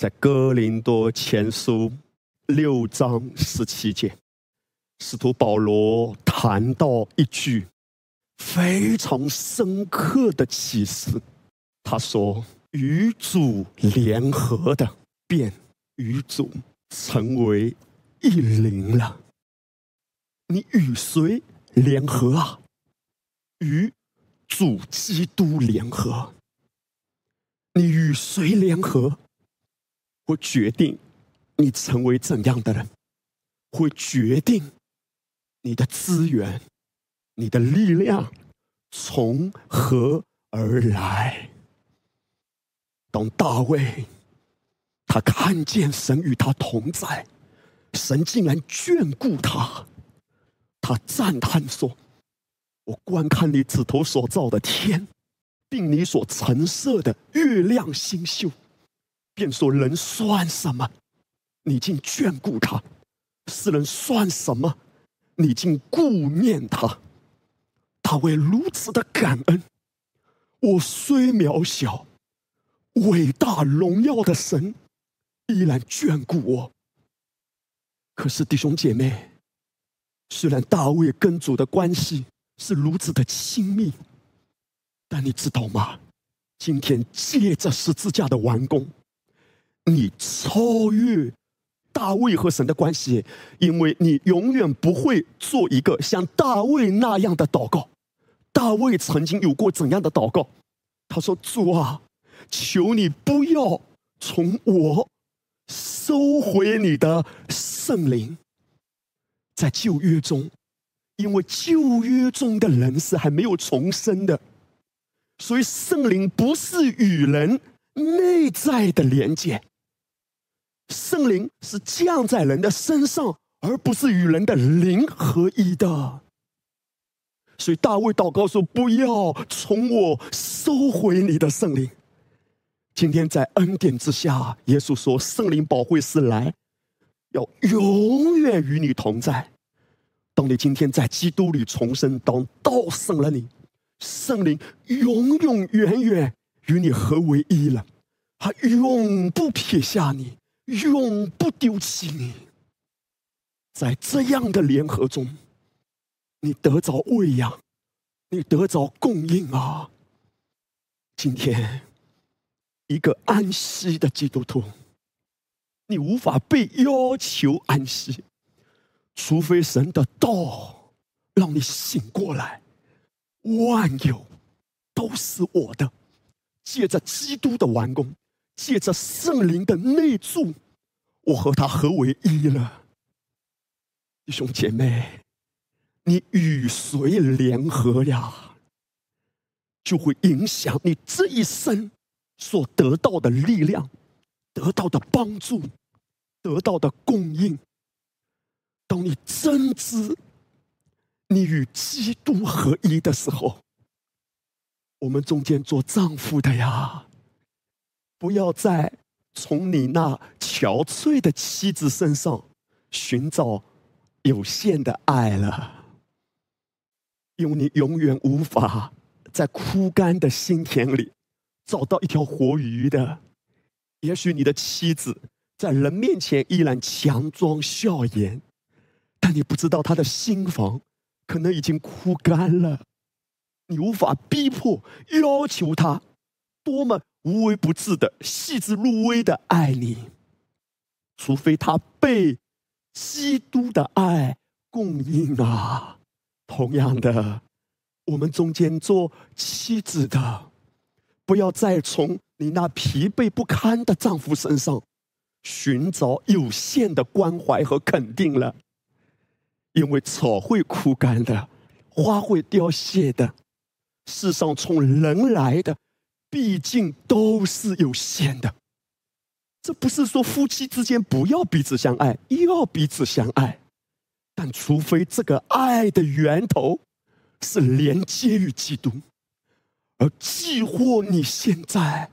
在哥林多前书6章17节，使徒保罗谈到一句非常深刻的启示，他说：与主联合的，便与主成为一灵了。你与谁联合啊？与主基督联合。你与谁联合，会决定你成为怎样的人，会决定你的资源、你的力量从何而来。当大卫他看见神与他同在，神竟然眷顾他，他赞叹说：我观看你指头所造的天，并你所陈设的月亮星宿，便说人算什么，你竟眷顾他；世人算什么，你竟顾念他。大卫如此的感恩，我虽渺小，伟大荣耀的神依然眷顾我。可是弟兄姐妹，虽然大卫跟主的关系是如此的亲密，但你知道吗？今天借着十字架的完工，你超越大卫和神的关系，因为你永远不会做一个像大卫那样的祷告。大卫曾经有过怎样的祷告？他说：主啊，求你不要从我收回你的圣灵。在旧约中，因为旧约中的人是还没有重生的，所以圣灵不是与人内在的连接，圣灵是降在人的身上，而不是与人的灵合一的。所以大卫祷告说：不要从我收回你的圣灵。今天在恩典之下，耶稣说圣灵保惠师来，要永远与你同在。当你今天在基督里重生，当道生了你，圣灵永永远远与你合为一了，他永不撇下你，永不丢弃你。在这样的联合中，你得着喂养，你得着供应啊！今天一个安息的基督徒，你无法被要求安息，除非神的道让你醒过来，万有都是我的。借着基督的完工，借着圣灵的内住，我和他合为一了。弟兄姐妹，你与谁联合呀，就会影响你这一生所得到的力量，得到的帮助，得到的供应。当你真知你与基督合一的时候，我们中间做丈夫的呀，不要再从你那憔悴的妻子身上寻找有限的爱了，因为你永远无法在枯干的心田里找到一条活鱼的。也许你的妻子在人面前依然强装笑颜，但你不知道他的心房可能已经枯干了。你无法逼迫要求他多么无微不至的细致入微的爱你，除非他被基督的爱供应啊。同样的，我们中间做妻子的，不要再从你那疲惫不堪的丈夫身上寻找有限的关怀和肯定了，因为草会枯干的，花会凋谢的，世上从人来的毕竟都是有限的。这不是说夫妻之间不要彼此相爱，要彼此相爱，但除非这个爱的源头是连接于基督。而既或你现在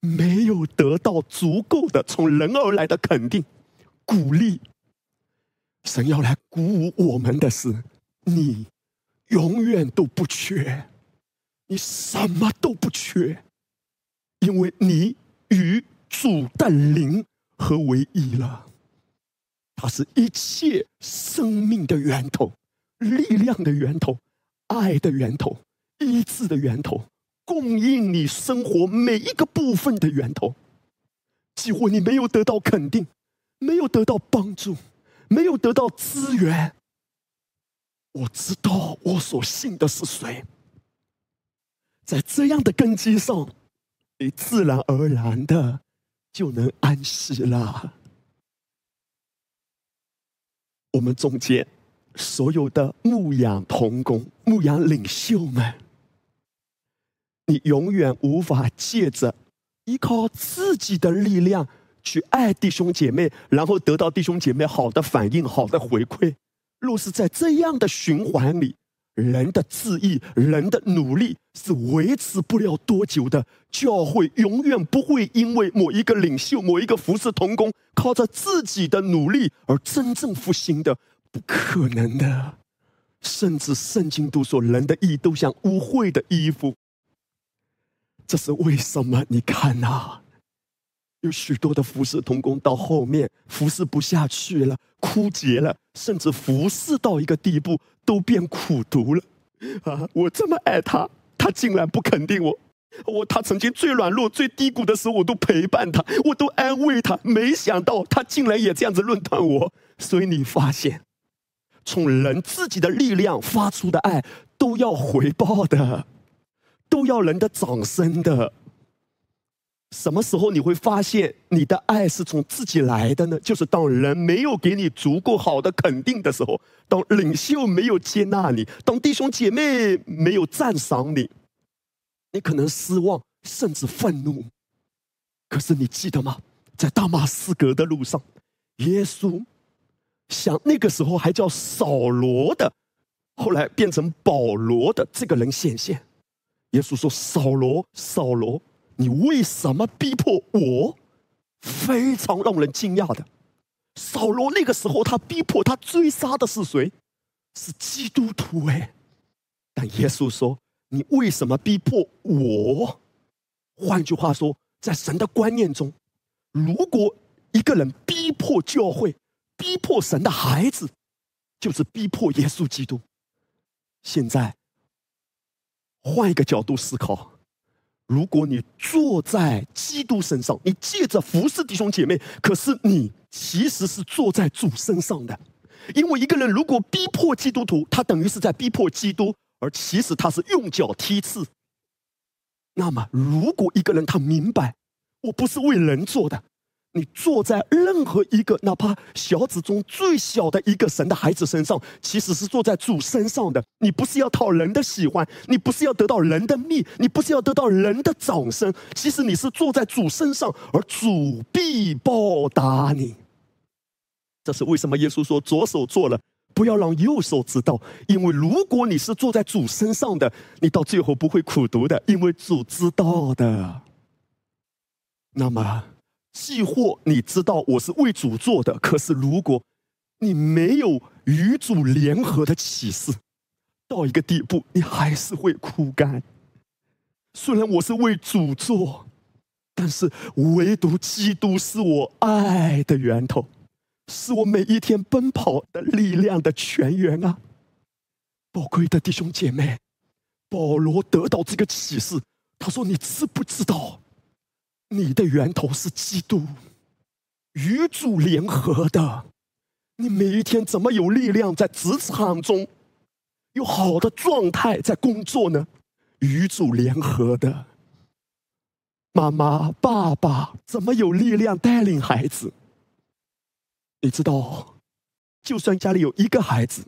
没有得到足够的从人而来的肯定鼓励，神要来鼓舞我们的是，你永远都不缺，你什么都不缺，因为你与主但灵合为一了。他是一切生命的源头，力量的源头，爱的源头，医治的源头，供应你生活每一个部分的源头。几乎你没有得到肯定，没有得到帮助，没有得到资源，我知道我所信的是谁。在这样的根基上，你自然而然的就能安息了。我们中间所有的牧养同工、牧养领袖们，你永远无法借着依靠自己的力量去爱弟兄姐妹，然后得到弟兄姐妹好的反应、好的回馈。若是在这样的循环里，人的志意、人的努力是维持不了多久的。教会永远不会因为某一个领袖、某一个服侍同工靠着自己的努力而真正复兴的，不可能的。甚至圣经都说，人的义都像污秽的衣服。这是为什么？你看啊，有许多的服侍同工到后面服侍不下去了，枯竭了，甚至服侍到一个地步都变苦毒了。我这么爱他，他竟然不肯定我。他曾经最软弱最低谷的时候，我都陪伴他，我都安慰他，没想到他竟然也这样子论断我。所以你发现，从人自己的力量发出的爱都要回报的，都要人的掌声的。什么时候你会发现你的爱是从自己来的呢？就是当人没有给你足够好的肯定的时候，当领袖没有接纳你，当弟兄姐妹没有赞赏你，你可能失望甚至愤怒。可是你记得吗？在大马士革的路上，耶稣向那个时候还叫扫罗的，后来变成保罗的这个人显现。耶稣说：“扫罗，扫罗，你为什么逼迫我？”非常让人惊讶的，扫罗那个时候他逼迫他追杀的是谁？是基督徒哎。但耶稣说：“你为什么逼迫我？”换句话说，在神的观念中，如果一个人逼迫教会、逼迫神的孩子，就是逼迫耶稣基督。现在换一个角度思考，如果你坐在基督身上，你借着服侍弟兄姐妹，可是你其实是坐在主身上的。因为一个人如果逼迫基督徒，他等于是在逼迫基督，而其实他是用脚踢刺。那么如果一个人他明白，我不是为人做的，你坐在任何一个哪怕小子中最小的一个神的孩子身上，其实是坐在主身上的。你不是要讨人的喜欢，你不是要得到人的蜜，你不是要得到人的掌声，其实你是坐在主身上，而主必报答你。这是为什么耶稣说左手做了不要让右手知道，因为如果你是坐在主身上的，你到最后不会苦毒的，因为主知道的。那么既或你知道我是为主做的，可是如果你没有与主联合的启示，到一个地步你还是会枯干。虽然我是为主做，但是唯独基督是我爱的源头，是我每一天奔跑的力量的泉源啊。宝贵的弟兄姐妹，保罗得到这个启示，他说：“你知不知道？你的源头是基督，与主联合的。你每一天怎么有力量在职场中有好的状态在工作呢？与主联合的。妈妈爸爸怎么有力量带领孩子？你知道，就算家里有一个孩子，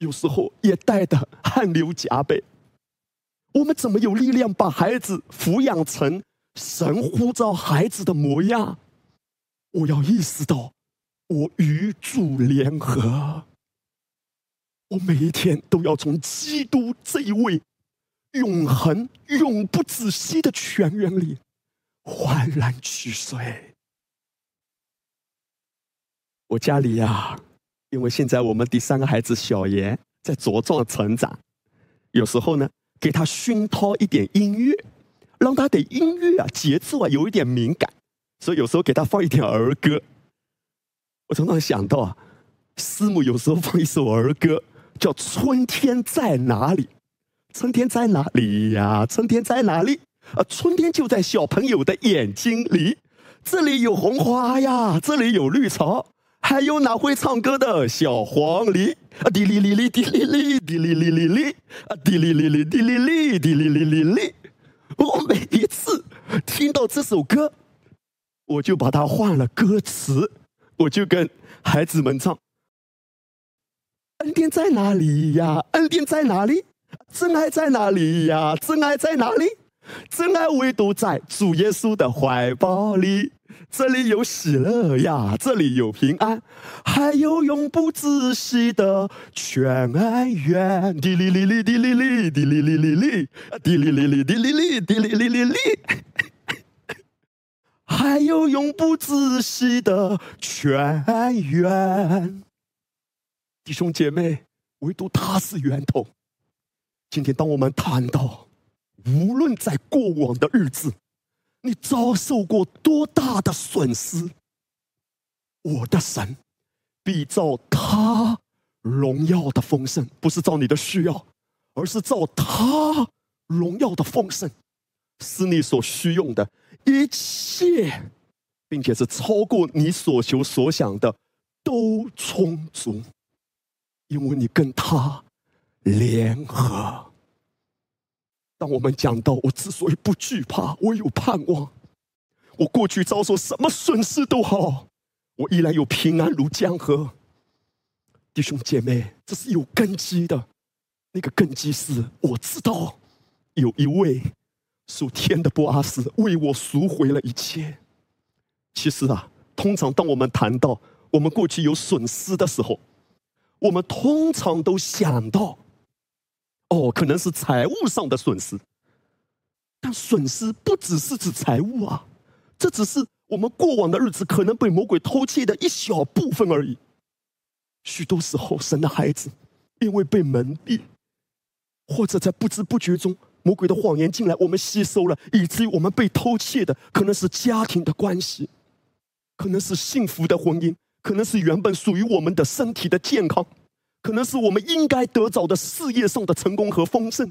有时候也带得汗流浃背。我们怎么有力量把孩子抚养成神呼召孩子的模样？我要意识到我与主联合，我每一天都要从基督这一位永恒永不止息的泉源里焕然取水。我家里啊，因为现在我们第三个孩子小妍在茁壮成长，有时候呢给他熏陶一点音乐，让他对音乐啊、节奏啊有一点敏感，所以有时候给他放一点儿歌。我常常想到啊，师母有时候放一首儿歌，叫《春天在哪里》。春天在哪里呀？春天在哪里？啊，春天就在小朋友的眼睛里。这里有红花呀，这里有绿草，还有哪会唱歌的小黄鹂？啊，滴哩哩哩，滴哩哩，滴哩哩哩哩，啊，滴哩哩哩，滴哩哩，滴哩哩哩哩。我每一次听到这首歌，我就把它换了歌词，我就跟孩子们唱：恩典在哪里呀？恩典在哪里？真爱在哪里呀？真爱在哪里？真爱唯独在主耶稣的怀抱里。这里有喜乐呀，这里有平安，还有永不止息的全安源。滴哩哩哩，滴哩哩，滴哩哩哩哩，滴哩哩哩，滴哩哩，滴哩哩哩哩，还有永不止息的全安源。弟兄姐妹，唯独他是源头。今天当我们谈到无论在过往的日子你遭受过多大的损失，我的神必照他荣耀的丰盛，不是照你的需要，而是照他荣耀的丰盛，使你所需用的一切，并且是超过你所求所想的都充足，因为你跟他联合。当我们讲到我之所以不惧怕，我有盼望，我过去遭受什么损失都好，我依然有平安如江河。弟兄姐妹，这是有根基的，那个根基是我知道有一位属天的波阿斯为我赎回了一切。其实啊，通常当我们谈到我们过去有损失的时候，我们通常都想到哦，可能是财务上的损失，但损失不只是指财务啊，这只是我们过往的日子可能被魔鬼偷窃的一小部分而已。许多时候，神的孩子因为被蒙蔽，或者在不知不觉中，魔鬼的谎言进来，我们吸收了，以至于我们被偷窃的可能是家庭的关系，可能是幸福的婚姻，可能是原本属于我们的身体的健康，可能是我们应该得着的事业上的成功和丰盛。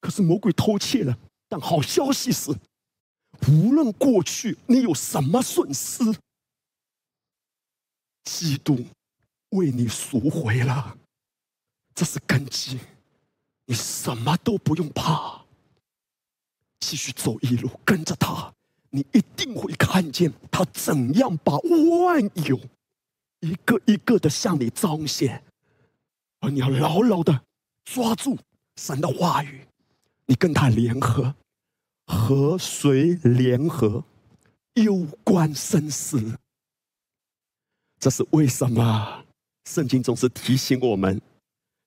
可是魔鬼偷窃了。但好消息是，无论过去你有什么损失，基督为你赎回了，这是根基，你什么都不用怕。继续走一路跟着他，你一定会看见他怎样把万有一个一个的向你彰显。而你要牢牢的抓住神的话语，你跟他联合。和谁联合？攸关生死。这是为什么圣经总是提醒我们，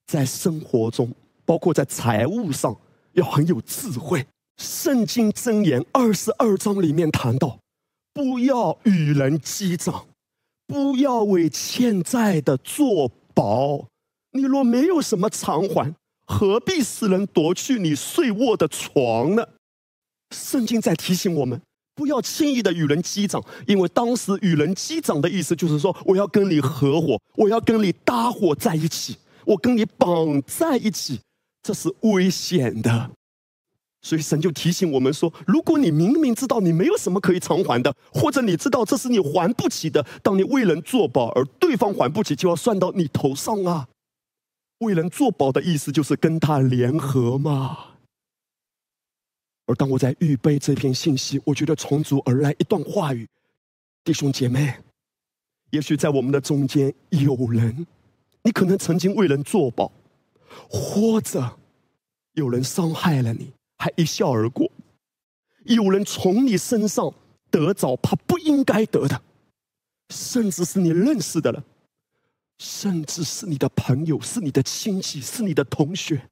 在生活中，包括在财务上，要很有智慧。圣经箴言22章里面谈到，不要与人击掌，不要为欠债的作保。你若没有什么偿还，何必使人夺去你睡卧的床呢？圣经在提醒我们，不要轻易的与人击掌，因为当时与人击掌的意思就是说，我要跟你合伙，我要跟你搭伙在一起，我跟你绑在一起，这是危险的。所以神就提醒我们说，如果你明明知道你没有什么可以偿还的，或者你知道这是你还不起的，当你为人作保而对方还不起，就要算到你头上啊。为人作保的意思就是跟他联合嘛。而当我在预备这篇信息，我觉得从主而来一段话语。弟兄姐妹，也许在我们的中间有人，你可能曾经为人作保，或者有人伤害了你还一笑而过，有人从你身上得着他不应该得的，甚至是你认识的人，甚至是你的朋友，是你的亲戚，是你的同学。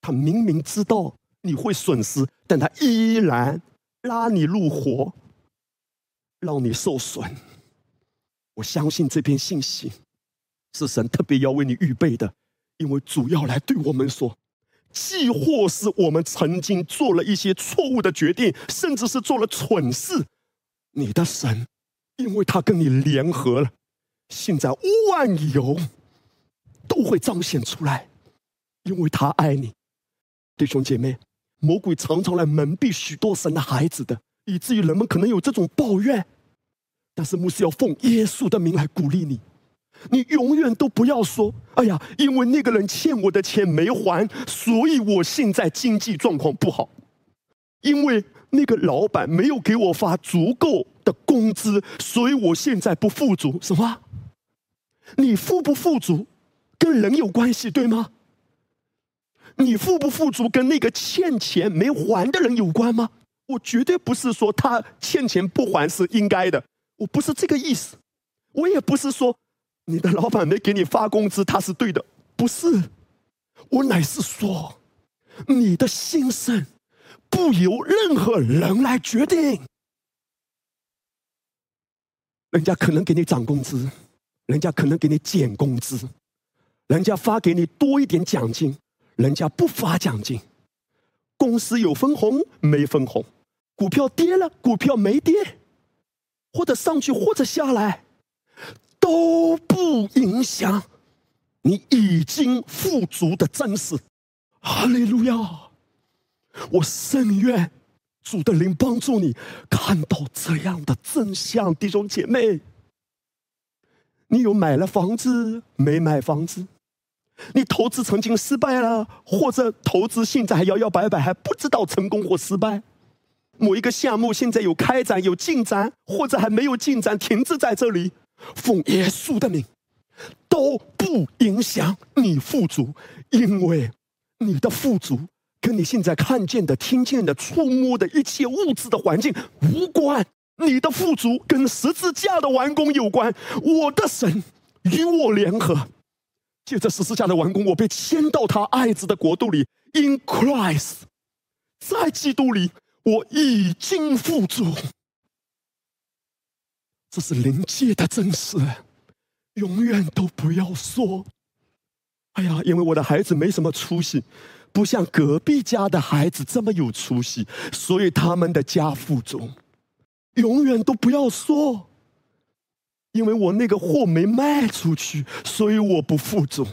他明明知道你会损失，但他依然拉你入伙，让你受损。我相信这篇信息是神特别要为你预备的，因为主要来对我们说，既或是我们曾经做了一些错误的决定，甚至是做了蠢事，你的神，因为他跟你联合了，现在万有都会彰显出来，因为他爱你。弟兄姐妹，魔鬼常常来蒙蔽许多神的孩子的，以至于人们可能有这种抱怨。但是牧师要奉耶稣的名来鼓励你，你永远都不要说，哎呀，因为那个人欠我的钱没还，所以我现在经济状况不好，因为那个老板没有给我发足够的工资，所以我现在不富足。什么？你富不富足跟人有关系，对吗？你富不富足跟那个欠钱没还的人有关吗？我绝对不是说他欠钱不还是应该的，我不是这个意思。我也不是说你的老板没给你发工资他是对的，不是。我乃是说，你的心声不由任何人来决定。人家可能给你涨工资，人家可能给你减工资，人家发给你多一点奖金，人家不发奖金，公司有分红没分红，股票跌了股票没跌，或者上去或者下来，都不影响你已经富足的真实。哈利路亚！我甚愿主的灵帮助你看到这样的真相。弟兄姐妹，你有买了房子没买房子，你投资曾经失败了，或者投资现在还摇摇摆摆，还不知道成功或失败，某一个项目现在有开展有进展，或者还没有进展，停滞在这里，奉耶稣的名，都不影响你富足，因为你的富足跟你现在看见的听见的触摸的一切物质的环境无关，你的富足跟十字架的完工有关。我的神与我联合，借着十字架的完工，我被迁到他爱子的国度里。 In Christ， 在基督里我已经富足。这是灵界的真实。永远都不要说，哎呀，因为我的孩子没什么出息，不像隔壁家的孩子这么有出息，所以他们的家富足。永远都不要说，因为我那个货没卖出去，所以我不富足。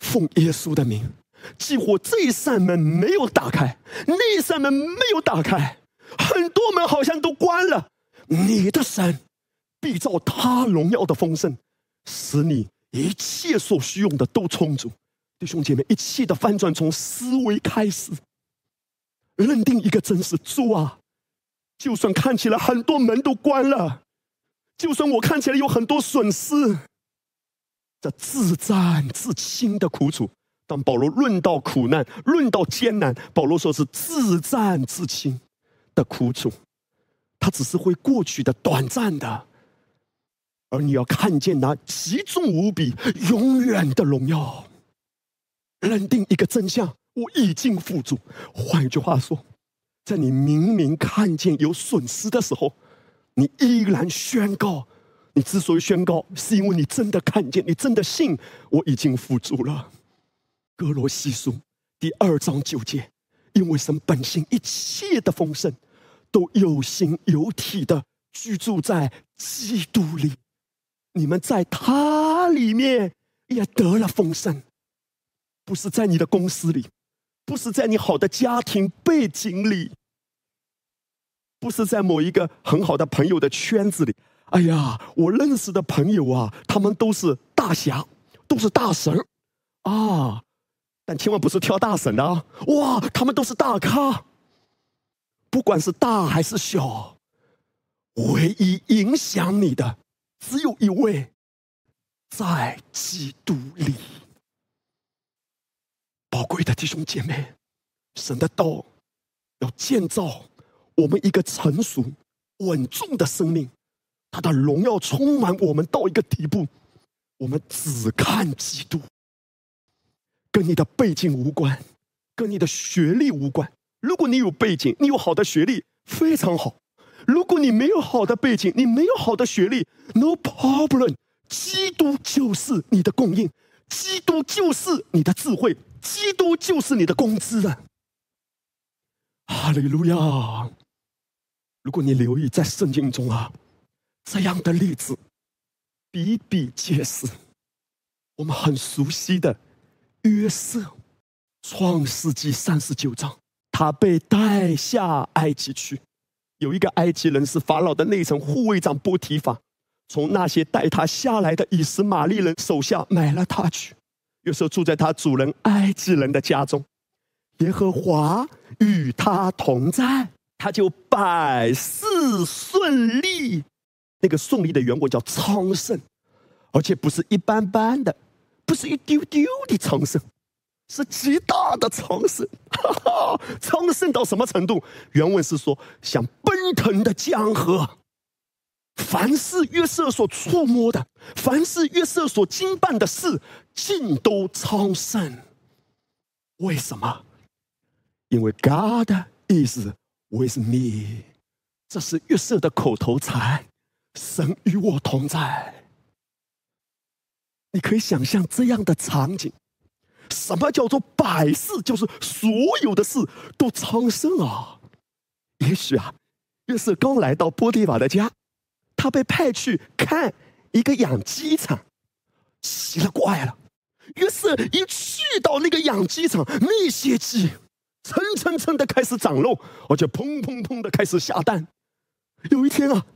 奉耶稣的名，既我这一扇门没有打开，那一扇门没有打开，很多门好像都关了，你的神必照他荣耀的丰盛，使你一切所需用的都充足。弟兄姐妹，一切的翻转从思维开始，认定一个真实。主啊，就算看起来很多门都关了，就算我看起来有很多损失，这自战自清的苦楚，当保罗论到苦难论到艰难，保罗说是自战自清的苦楚，它只是会过去的短暂的，而你要看见那极重无比永远的荣耀。认定一个真相，我已经富足。换一句话说，在你明明看见有损失的时候，你依然宣告，你之所以宣告，是因为你真的看见，你真的信，我已经富足了。哥罗西书2章9节，因为神本性一切的丰盛，都有形有体的居住在基督里，你们在他里面也得了丰盛，不是在你的公司里，不是在你好的家庭背景里，不是在某一个很好的朋友的圈子里。哎呀，我认识的朋友啊，他们都是大侠，都是大神啊，但千万不是挑大神的啊！哇，他们都是大咖。不管是大还是小，唯一影响你的只有一位，在基督里。宝贵的弟兄姐妹，神的道要建造我们一个成熟稳重的生命，他的荣耀充满我们到一个地步，我们只看基督，跟你的背景无关，跟你的学历无关。如果你有背景，你有好的学历，非常好。如果你没有好的背景，你没有好的学历， no problem， 基督就是你的供应，基督就是你的智慧，基督就是你的工资啊！哈利路亚！如果你留意，在圣经中啊，这样的例子比比皆是。我们很熟悉的约瑟，创世纪39章，他被带下埃及去，有一个埃及人是法老的内臣护卫长波提法，从那些带他下来的以实玛利人手下买了他去。约瑟住在他主人埃及人的家中，耶和华与他同在，他就百事顺利。那个顺利的原文叫昌盛，而且不是一般般的，不是一丢丢的昌盛，是极大的昌盛。昌盛到什么程度？原文是说像奔腾的江河。凡是约瑟所触摸的，凡是约瑟所经办的事，尽都昌盛。为什么？因为 God is with me， 这是约瑟的口头禅，神与我同在。你可以想象这样的场景，什么叫做百事？就是所有的事都昌盛啊！也许啊，约瑟刚来到波提法的家，他被派去看一个养鸡场，奇了怪了，约瑟一去到那个养鸡场，那些鸡蹭蹭蹭的开始长肉，而且砰砰砰的开始下蛋。有一天啊，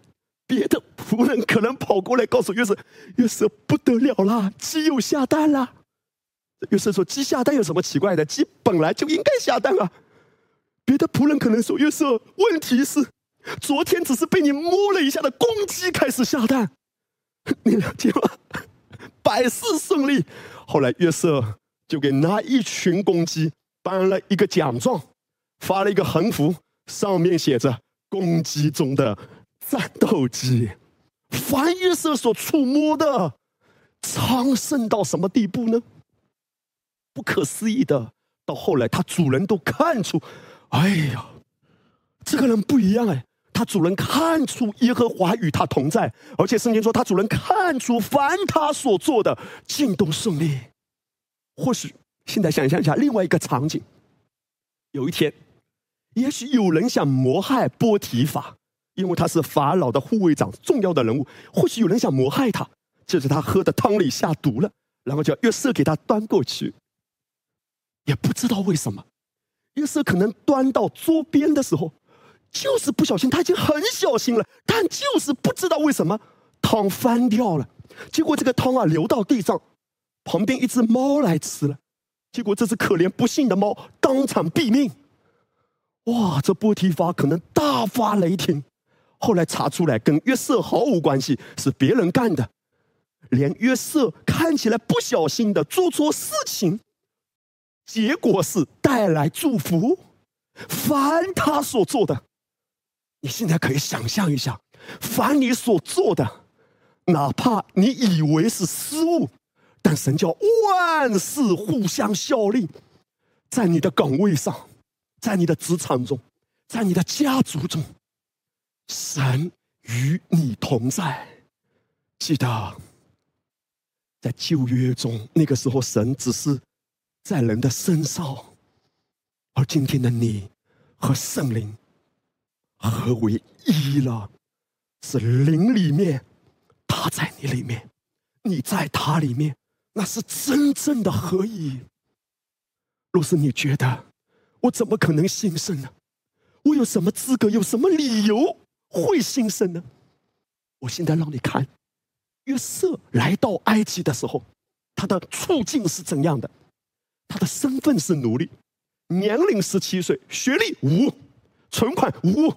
别的仆人可能跑过来告诉约瑟，约瑟不得了啦，鸡又下蛋啦。约瑟说，鸡下蛋有什么奇怪的？鸡本来就应该下蛋啊。别的仆人可能说，约瑟，问题是昨天只是被你摸了一下的公鸡开始下蛋，你了解吗？百事顺利。后来约瑟就给那一群公鸡颁了一个奖状，发了一个横幅，上面写着公鸡中的战斗机。凡约瑟所触摸的，昌盛到什么地步呢？不可思议的，到后来他主人都看出，哎呀，这个人不一样哎，他主人看出耶和华与他同在，而且圣经说他主人看出凡他所做的尽都顺利。或许现在想象一下另外一个场景，有一天，也许有人想谋害波提法，因为他是法老的护卫长，重要的人物，或许有人想谋害他，就是他喝的汤里下毒了，然后叫约瑟给他端过去。也不知道为什么，约瑟可能端到桌边的时候，就是不小心，他已经很小心了，但就是不知道为什么汤翻掉了，结果这个汤啊流到地上，旁边一只猫来吃了，结果这只可怜不幸的猫当场毙命。哇，这波提法可能大发雷霆，后来查出来跟约瑟毫无关系，是别人干的，连约瑟看起来不小心的做错事情，结果是带来祝福。凡他所做的，你现在可以想象一下，凡你所做的，哪怕你以为是失误，但神叫万事互相效力。在你的岗位上，在你的职场中，在你的家族中，神与你同在。记得在旧约中，那个时候神只是在人的身上，而今天的你和圣灵合为一了，是灵里面，他在你里面，你在他里面，那是真正的合一。若是你觉得我怎么可能兴盛呢？我有什么资格，有什么理由会兴盛呢？我现在让你看约瑟来到埃及的时候，他的处境是怎样的。他的身份是奴隶，年龄17岁，学历无，存款无，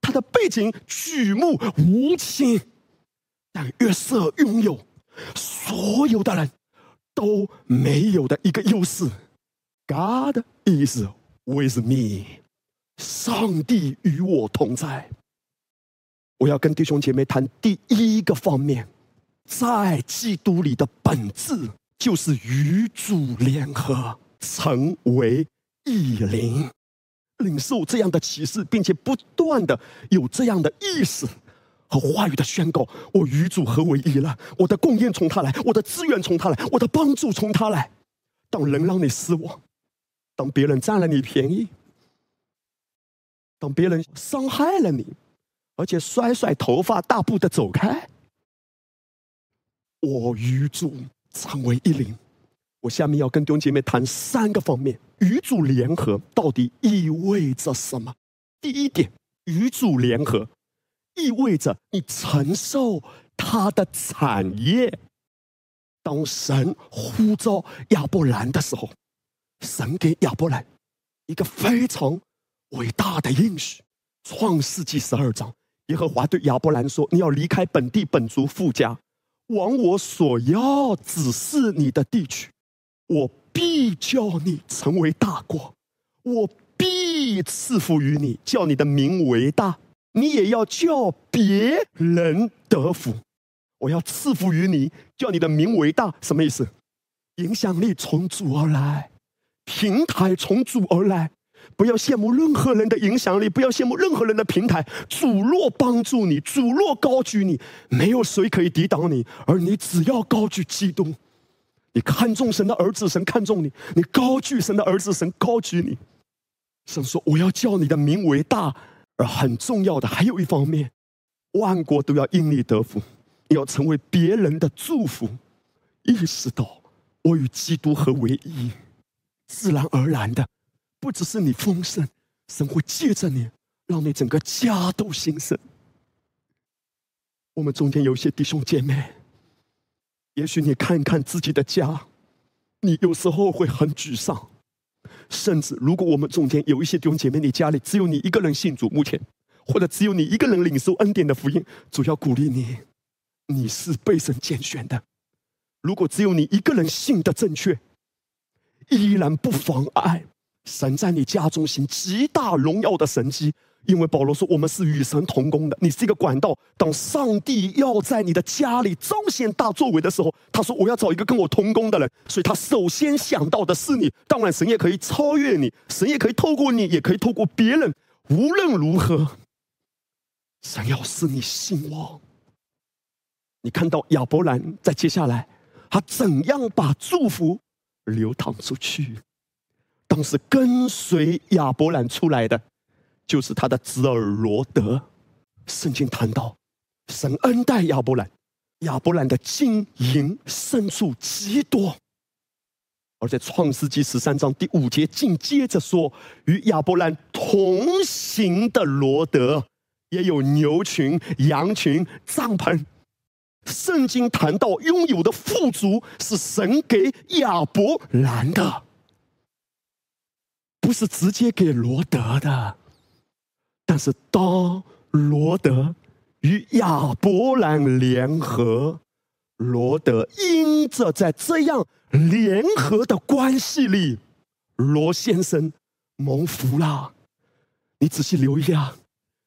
他的背景举目无亲，但约瑟拥有所有的人都没有的一个优势， God is with me， 上帝与我同在。我要跟弟兄姐妹谈第一个方面，在基督里的本质就是与主联合，成为一灵。领受这样的启示，并且不断的有这样的意识和话语的宣告，我与主合为一了，我的供应从他来，我的资源从他来，我的帮助从他来。当人让你失望，当别人占了你便宜，当别人伤害了你，而且甩甩头发，大步的走开。我与主常为一灵。我下面要跟弟兄姐妹谈三个方面，与主联合到底意味着什么？第一点，与主联合意味着你承受他的产业。当神呼召亚伯兰的时候，神给亚伯兰一个非常伟大的应许，创世纪12章，耶和华对亚伯兰说：你要离开本地本族父家，往我所要指示你的地区，我必叫你成为大国，我必赐福于你，叫你的名为大，你也要叫别人得福。我要赐福于你，叫你的名为大，什么意思？影响力从主而来，平台从主而来，不要羡慕任何人的影响力，不要羡慕任何人的平台。主若帮助你，主若高举你，没有谁可以抵挡你。而你只要高举基督，你看重神的儿子，神看重你；你高举神的儿子，神高举你。神说：“我要叫你的名为大。”而很重要的还有一方面，万国都要因你得福。你要成为别人的祝福，意识到我与基督合为一，自然而然的，不只是你丰盛，神会借着你，让你整个家都兴盛。我们中间有些弟兄姐妹，也许你看一看自己的家，你有时候会很沮丧，甚至如果我们中间有一些弟兄姐妹，你家里只有你一个人信主，目前或者只有你一个人领受恩典的福音，主要鼓励你。你是被神拣选的，如果只有你一个人信的正确，依然不妨碍神在你家中行极大荣耀的神迹。因为保罗说我们是与神同工的，你是一个管道，当上帝要在你的家里彰显大作为的时候，他说我要找一个跟我同工的人，所以他首先想到的是你。当然神也可以超越你，神也可以透过你，也可以透过别人，无论如何神要使你兴旺。你看到亚伯兰在接下来他怎样把祝福流淌出去，当时跟随亚伯兰出来的就是他的侄儿罗德。圣经谈到神恩待亚伯兰，亚伯兰的金银牲畜极多，而在创世纪13章第5节紧接着说，与亚伯兰同行的罗德也有牛群、羊群、帐篷。圣经谈到拥有的富足是神给亚伯兰的，不是直接给罗德的。但是当罗德与亚伯兰联合，罗德因着在这样联合的关系里，罗先生蒙福了。你仔细留意啊，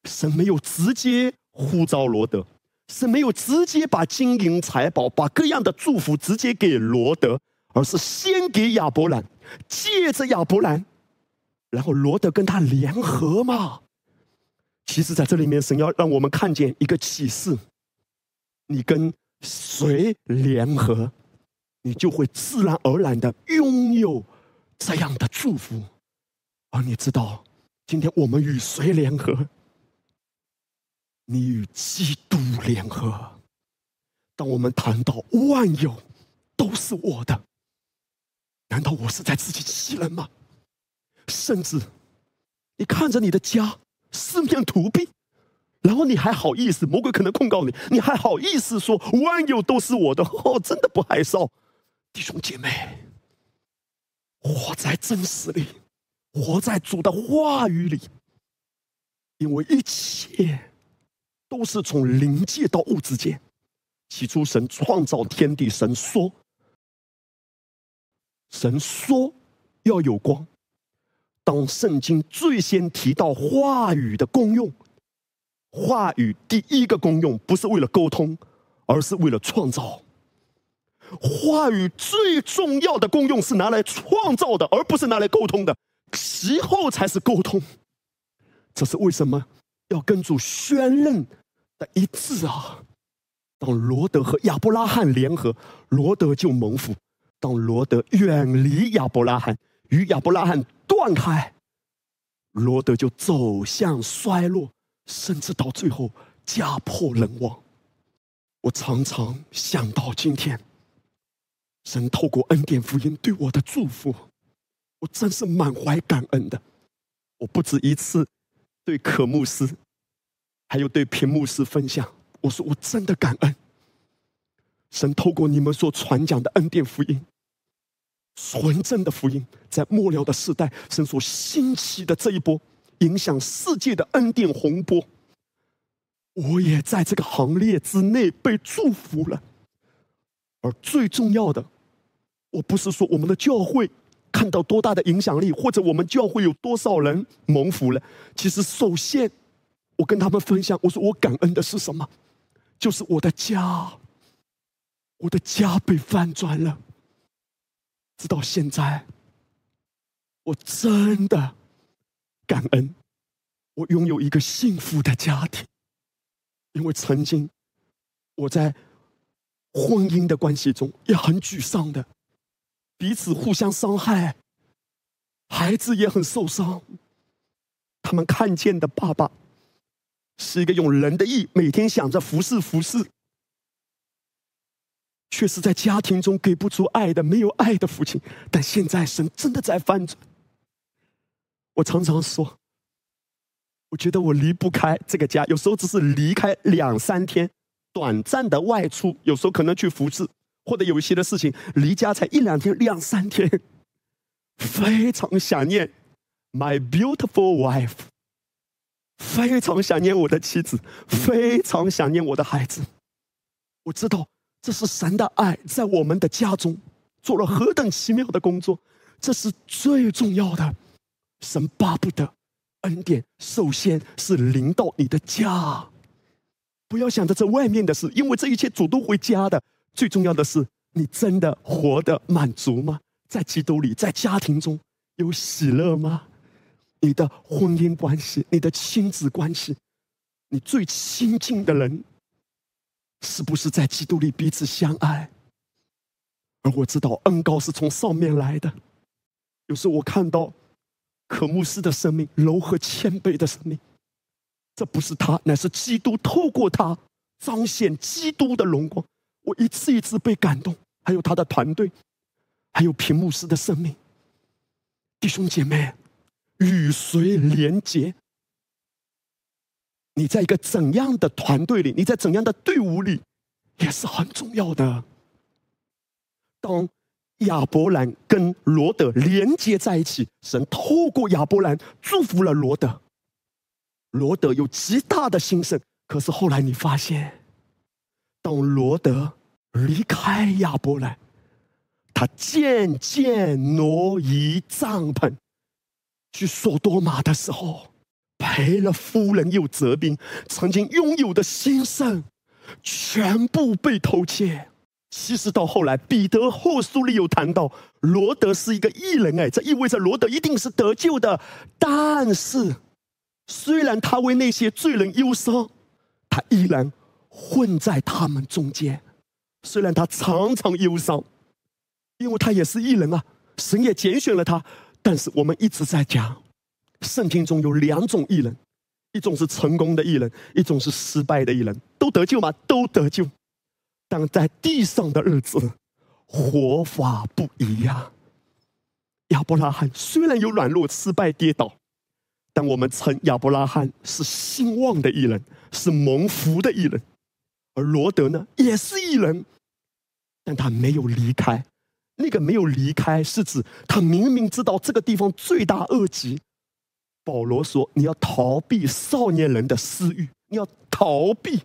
神没有直接呼召罗德，神没有直接把金银财宝，把各样的祝福直接给罗德，而是先给亚伯兰，借着亚伯兰，然后罗德跟他联合嘛。其实在这里面，神要让我们看见一个启示，你跟谁联合，你就会自然而然的拥有这样的祝福。而你知道今天我们与谁联合？你与基督联合。当我们谈到万有都是我的，难道我是在自己欺人吗？甚至你看着你的家四面涂壁，然后你还好意思，魔鬼可能控告你，你还好意思说万有都是我的，真的不害臊。弟兄姐妹，活在真实里，活在主的话语里，因为一切都是从灵界到物质界。起初神创造天地，神说要有光。当圣经最先提到话语的功用，话语第一个功用不是为了沟通，而是为了创造。话语最重要的功用是拿来创造的，而不是拿来沟通的，其后才是沟通。这是为什么要跟主宣认的一致啊！当罗德和亚伯拉罕联合，罗德就蒙福；当罗德远离亚伯拉罕，与亚伯拉罕断开，罗德就走向衰落，甚至到最后家破人亡。我常常想到今天，神透过恩典福音对我的祝福，我真是满怀感恩的。我不止一次对可牧师，还有对平牧师分享，我说我真的感恩，神透过你们所传讲的恩典福音，纯正的福音，在末了的世代，神所兴起的这一波影响世界的恩典洪波，我也在这个行列之内被祝福了。而最重要的，我不是说我们的教会看到多大的影响力，或者我们教会有多少人蒙福了，其实首先我跟他们分享，我说我感恩的是什么？就是我的家，我的家被翻转了。直到现在，我真的感恩，我拥有一个幸福的家庭。因为曾经我在婚姻的关系中也很沮丧的，彼此互相伤害，孩子也很受伤。他们看见的爸爸是一个用人的意，每天想着服侍，却是在家庭中给不出爱的，没有爱的父亲。但现在神真的在翻转。我常常说，我觉得我离不开这个家，有时候只是离开2-3天，短暂的外出，有时候可能去服侍，或者有一些的事情离家才1-2天、2-3天，非常想念 my beautiful wife， 非常想念我的妻子，非常想念我的孩子。我知道这是神的爱在我们的家中做了何等奇妙的工作，这是最重要的。神巴不得恩典首先是临到你的家，不要想着这外面的事，因为这一切主都回家的。最重要的是，你真的活得满足吗？在基督里，在家庭中有喜乐吗？你的婚姻关系，你的亲子关系，你最亲近的人，是不是在基督里彼此相爱？而我知道恩膏是从上面来的。有时候我看到可牧师的生命，柔和谦卑的生命，这不是他，乃是基督透过他彰显基督的荣光。我一次一次被感动，还有他的团队，还有平牧师的生命。弟兄姐妹，与谁连结？你在一个怎样的团队里，你在怎样的队伍里，也是很重要的。当亚伯兰跟罗德连接在一起，神透过亚伯兰祝福了罗德，罗德有极大的兴盛。可是后来你发现，当罗德离开亚伯兰，他渐渐挪移帐篷去索多玛的时候，赔了夫人又折兵，曾经拥有的兴盛全部被偷窃。其实到后来，彼得后书里有谈到，罗德是一个义人，这意味着罗德一定是得救的。但是虽然他为那些罪人忧伤，他依然混在他们中间。虽然他常常忧伤，因为他也是义人，神也拣选了他。但是我们一直在讲，圣经中有2种义人，一种是成功的义人，一种是失败的义人。都得救吗？都得救，但在地上的日子活法不一样。亚伯拉罕虽然有软弱、失败、跌倒，但我们称亚伯拉罕是兴旺的义人，是蒙福的义人。而罗德呢，也是义人，但他没有离开。那个没有离开是指他明明知道这个地方罪大恶极。保罗说，你要逃避少年人的私欲，你要逃避。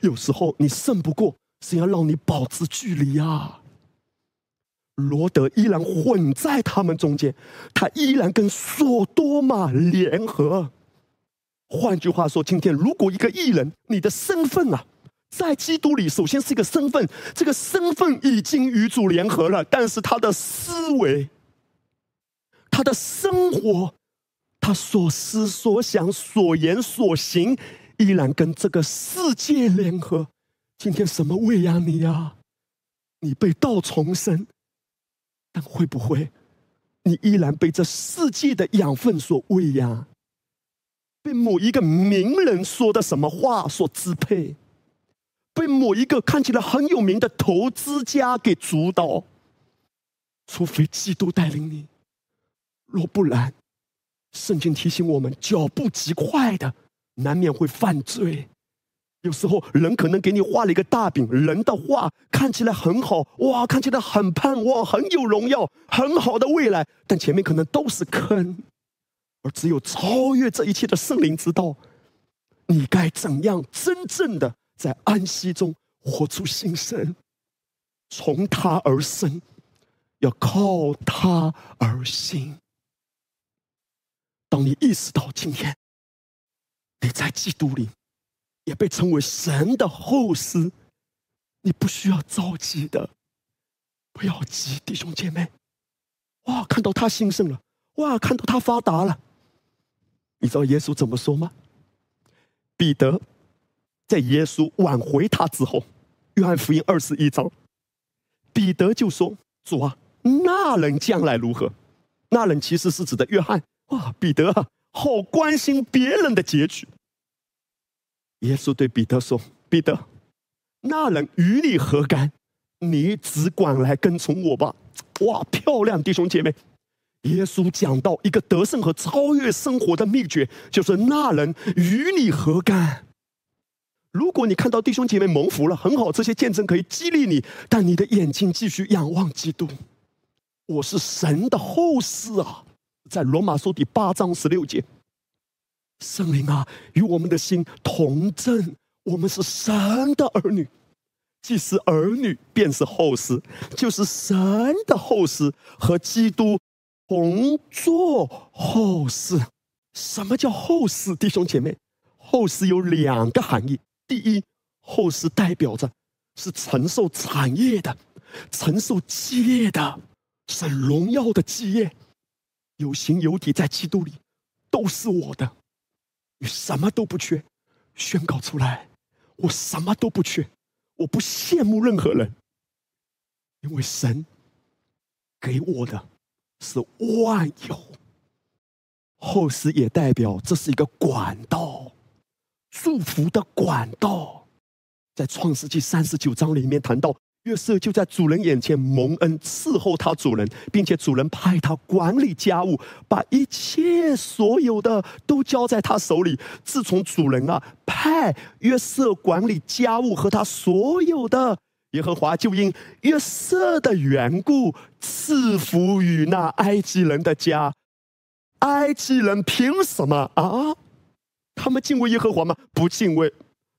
有时候你胜不过，神要让你保持距离啊！罗德依然混在他们中间，他依然跟索多玛联合。换句话说，今天如果一个义人，你的身份在基督里首先是一个身份，这个身份已经与主联合了，但是他的思维、他的生活、他所思所想所言所行，依然跟这个世界联合。今天什么喂养你啊？你被道重生，但会不会你依然被这世界的养分所喂养？被某一个名人说的什么话所支配，被某一个看起来很有名的投资家给主导。除非基督带领你，若不然，圣经提醒我们，脚步极快的，难免会犯罪。有时候人可能给你画了一个大饼，人的画看起来很好，哇，看起来很盼望，很有荣耀，很好的未来，但前面可能都是坑。而只有超越这一切的圣灵知道，你该怎样真正的在安息中活出新生，从他而生，要靠他而行。当你意识到今天你在基督里也被称为神的后嗣，你不需要着急的，不要急，弟兄姐妹，哇，看到他兴盛了，哇，看到他发达了。你知道耶稣怎么说吗？彼得在耶稣挽回他之后，约翰福音21章，彼得就说，主啊，那人将来如何？那人其实是指的约翰。哇，彼得啊，好关心别人的结局。耶稣对彼得说，彼得，那人与你何干？你只管来跟从我吧。哇，漂亮，弟兄姐妹，耶稣讲到一个得胜和超越生活的秘诀，就是那人与你何干。如果你看到弟兄姐妹蒙福了，很好，这些见证可以激励你，但你的眼睛继续仰望基督。我是神的后嗣啊，在罗马书第8章16节，圣灵啊，与我们的心同证，我们是神的儿女。既是儿女，便是后嗣，就是神的后嗣，和基督同作后嗣。什么叫后嗣？弟兄姐妹，后嗣有两个含义。第一，后嗣代表着是承受产业的，承受基业的，是荣耀的基业。有形有体在基督里都是我的，你什么都不缺，宣告出来，我什么都不缺，我不羡慕任何人，因为神给我的是万有。后嗣也代表这是一个管道，祝福的管道。在创世纪39章里面谈到，约瑟就在主人眼前蒙恩，伺候他主人，并且主人派他管理家务，把一切所有的都交在他手里。自从主人啊派约瑟管理家务和他所有的，耶和华就因约瑟的缘故赐福于那埃及人的家。埃及人凭什么啊？他们敬畏耶和华吗？不敬畏。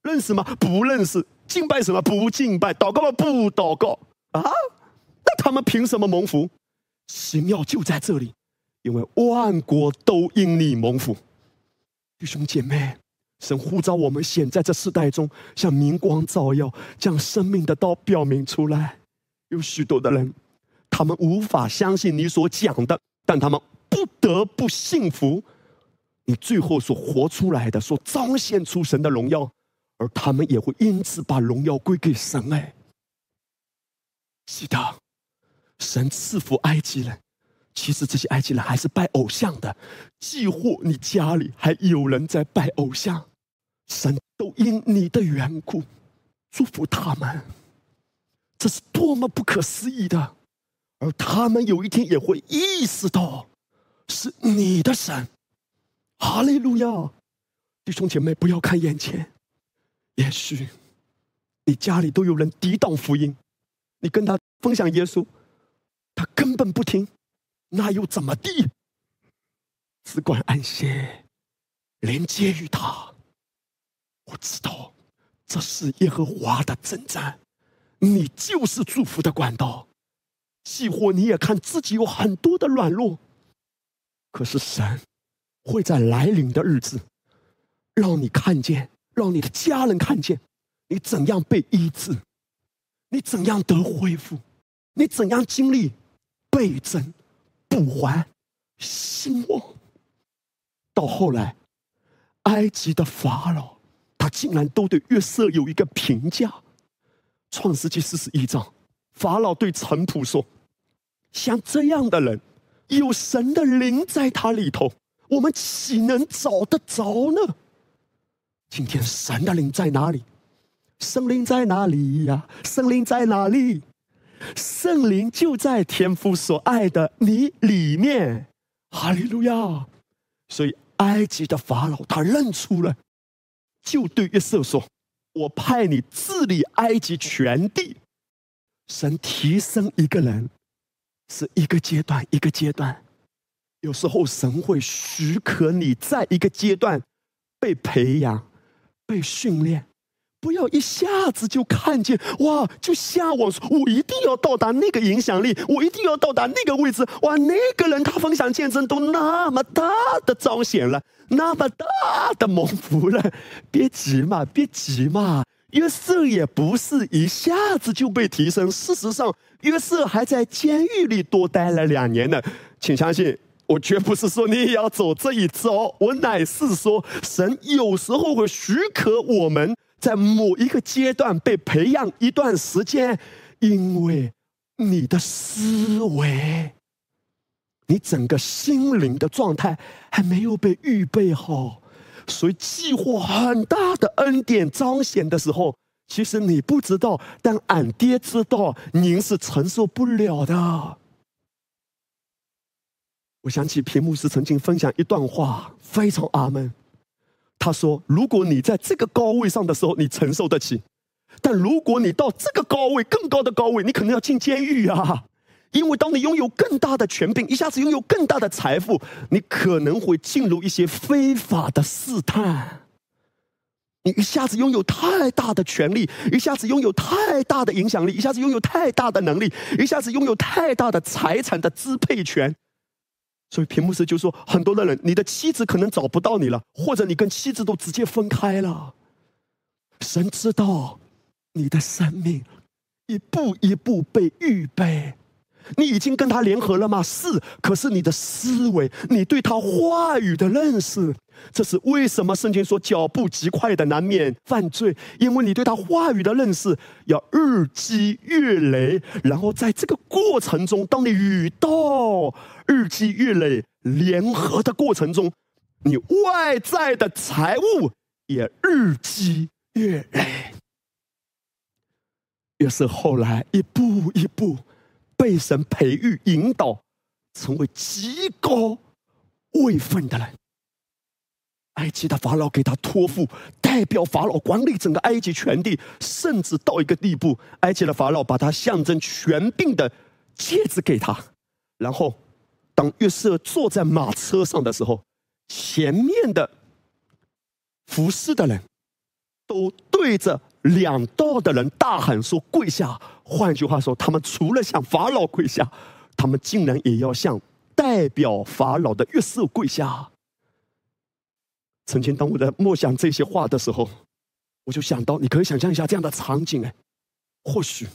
认识吗？不认识。敬拜什么？不敬拜。祷告吗？不祷告。啊，那他们凭什么蒙福？奇妙就在这里，因为万国都因你蒙福。弟兄姐妹，神呼召我们显在这世代中，像明光照耀，将生命的道表明出来。有许多的人，他们无法相信你所讲的，但他们不得不信服你最后所活出来的，所彰显出神的荣耀，而他们也会因此把荣耀归给神。哎，记得神赐福埃及人，其实这些埃及人还是拜偶像的，几乎你家里还有人在拜偶像，神都因你的缘故祝福他们，这是多么不可思议的。而他们有一天也会意识到是你的神。哈利路亚。弟兄姐妹，不要看眼前，也许你家里都有人抵挡福音，你跟他分享耶稣，他根本不听，那又怎么地？只管安心连接于他。我知道这是耶和华的征战，你就是祝福的管道。即或你也看自己有很多的软弱，可是神会在来临的日子让你看见，让你的家人看见你怎样被医治，你怎样得恢复，你怎样经历倍增、补还、兴旺。到后来，埃及的法老他竟然都对约瑟有一个评价。创世纪41章，法老对臣仆说，像这样的人，有神的灵在他里头，我们岂能找得着呢？今天神的灵在哪里？圣灵在哪里呀？圣灵在哪里？圣灵就在天父所爱的你里面。哈利路亚！所以埃及的法老他认出了，就对约瑟说：“我派你治理埃及全地。”神提升一个人，是一个阶段一个阶段。有时候神会许可你在一个阶段被培养、被训练，不要一下子就看见哇，就向往说我一定要到达那个影响力，我一定要到达那个位置。哇，那个人他分享见证都那么大的彰显了，那么大的蒙福了。别急嘛，别急嘛。约瑟也不是一下子就被提升，事实上，约瑟还在监狱里多待了2年呢。请相信，我绝不是说你也要走这一招，我乃是说，神有时候会许可我们在某一个阶段被培养一段时间，因为你的思维，你整个心灵的状态还没有被预备好。所以，计划很大的恩典彰显的时候，其实你不知道，但俺爹知道，您是承受不了的。我想起屏幕师曾经分享一段话，非常阿门。他说：“如果你在这个高位上的时候，你承受得起；但如果你到这个高位、更高的高位，你可能要进监狱啊。”因为当你拥有更大的权柄，一下子拥有更大的财富，你可能会进入一些非法的试探。你一下子拥有太大的权力，一下子拥有太大的影响力，一下子拥有太大的能力，一下子拥有太大的财产的支配权。所以屏幕师就说，很多的人，你的妻子可能找不到你了，或者你跟妻子都直接分开了。神知道你的生命一步一步被预备。你已经跟他联合了吗？是，可是你的思维，你对他话语的认识，这是为什么圣经说脚步极快的难免犯罪，因为你对他话语的认识要日积月累，然后在这个过程中，当你与道日积月累联合的过程中，你外在的财物也日积月累。也是后来一步一步被神培育引导，成为极高位分的人。埃及的法老给他托付，代表法老管理整个埃及全地，甚至到一个地步，埃及的法老把他象征权柄的戒指给他。然后，当约瑟坐在马车上的时候，前面的服侍的人都对着两道的人大喊说：“跪下！”换句话说，他们除了向法老跪下，他们竟然也要向代表法老的约瑟跪下。曾经当我在默想这些话的时候，我就想到，你可以想象一下这样的场景哎，或许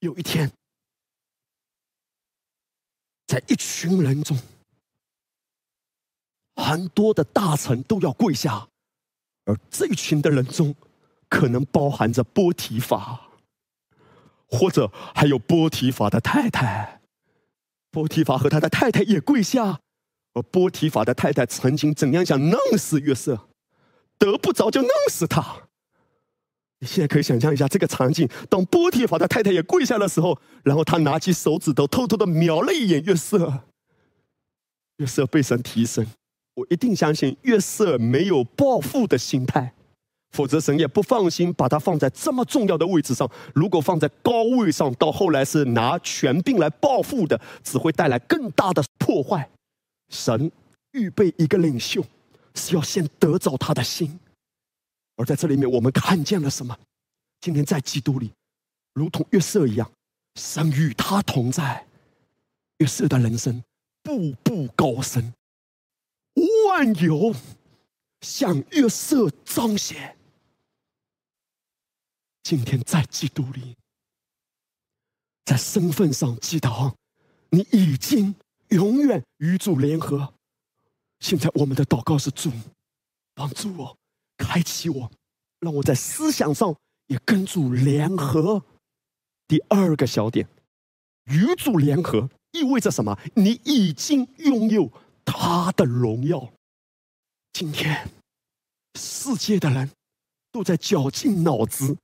有一天，在一群人中，很多的大臣都要跪下，而这一群的人中，可能包含着波提乏，或者还有波提乏的太太。波提乏和他的太太也跪下，而波提乏的太太曾经怎样想弄死约瑟，得不着就弄死他。你现在可以想象一下这个场景，当波提乏的太太也跪下的时候，然后他拿起手指头偷偷的瞄了一眼约瑟。约瑟被神提升，我一定相信约瑟没有报复的心态，否则神也不放心把他放在这么重要的位置上。如果放在高位上，到后来是拿权柄来报复的，只会带来更大的破坏。神预备一个领袖，是要先得着他的心。而在这里面，我们看见了什么？今天在基督里，如同约瑟一样，神与他同在。约瑟的人生步步高升，万有向约瑟彰显。今天在基督里，在身份上记得你已经永远与主联合。现在我们的祷告是：主，帮助我，开启我，让我在思想上也跟主联合。第2个小点，与主联合意味着什么？你已经拥有他的荣耀，今天世界的人都在绞尽脑汁，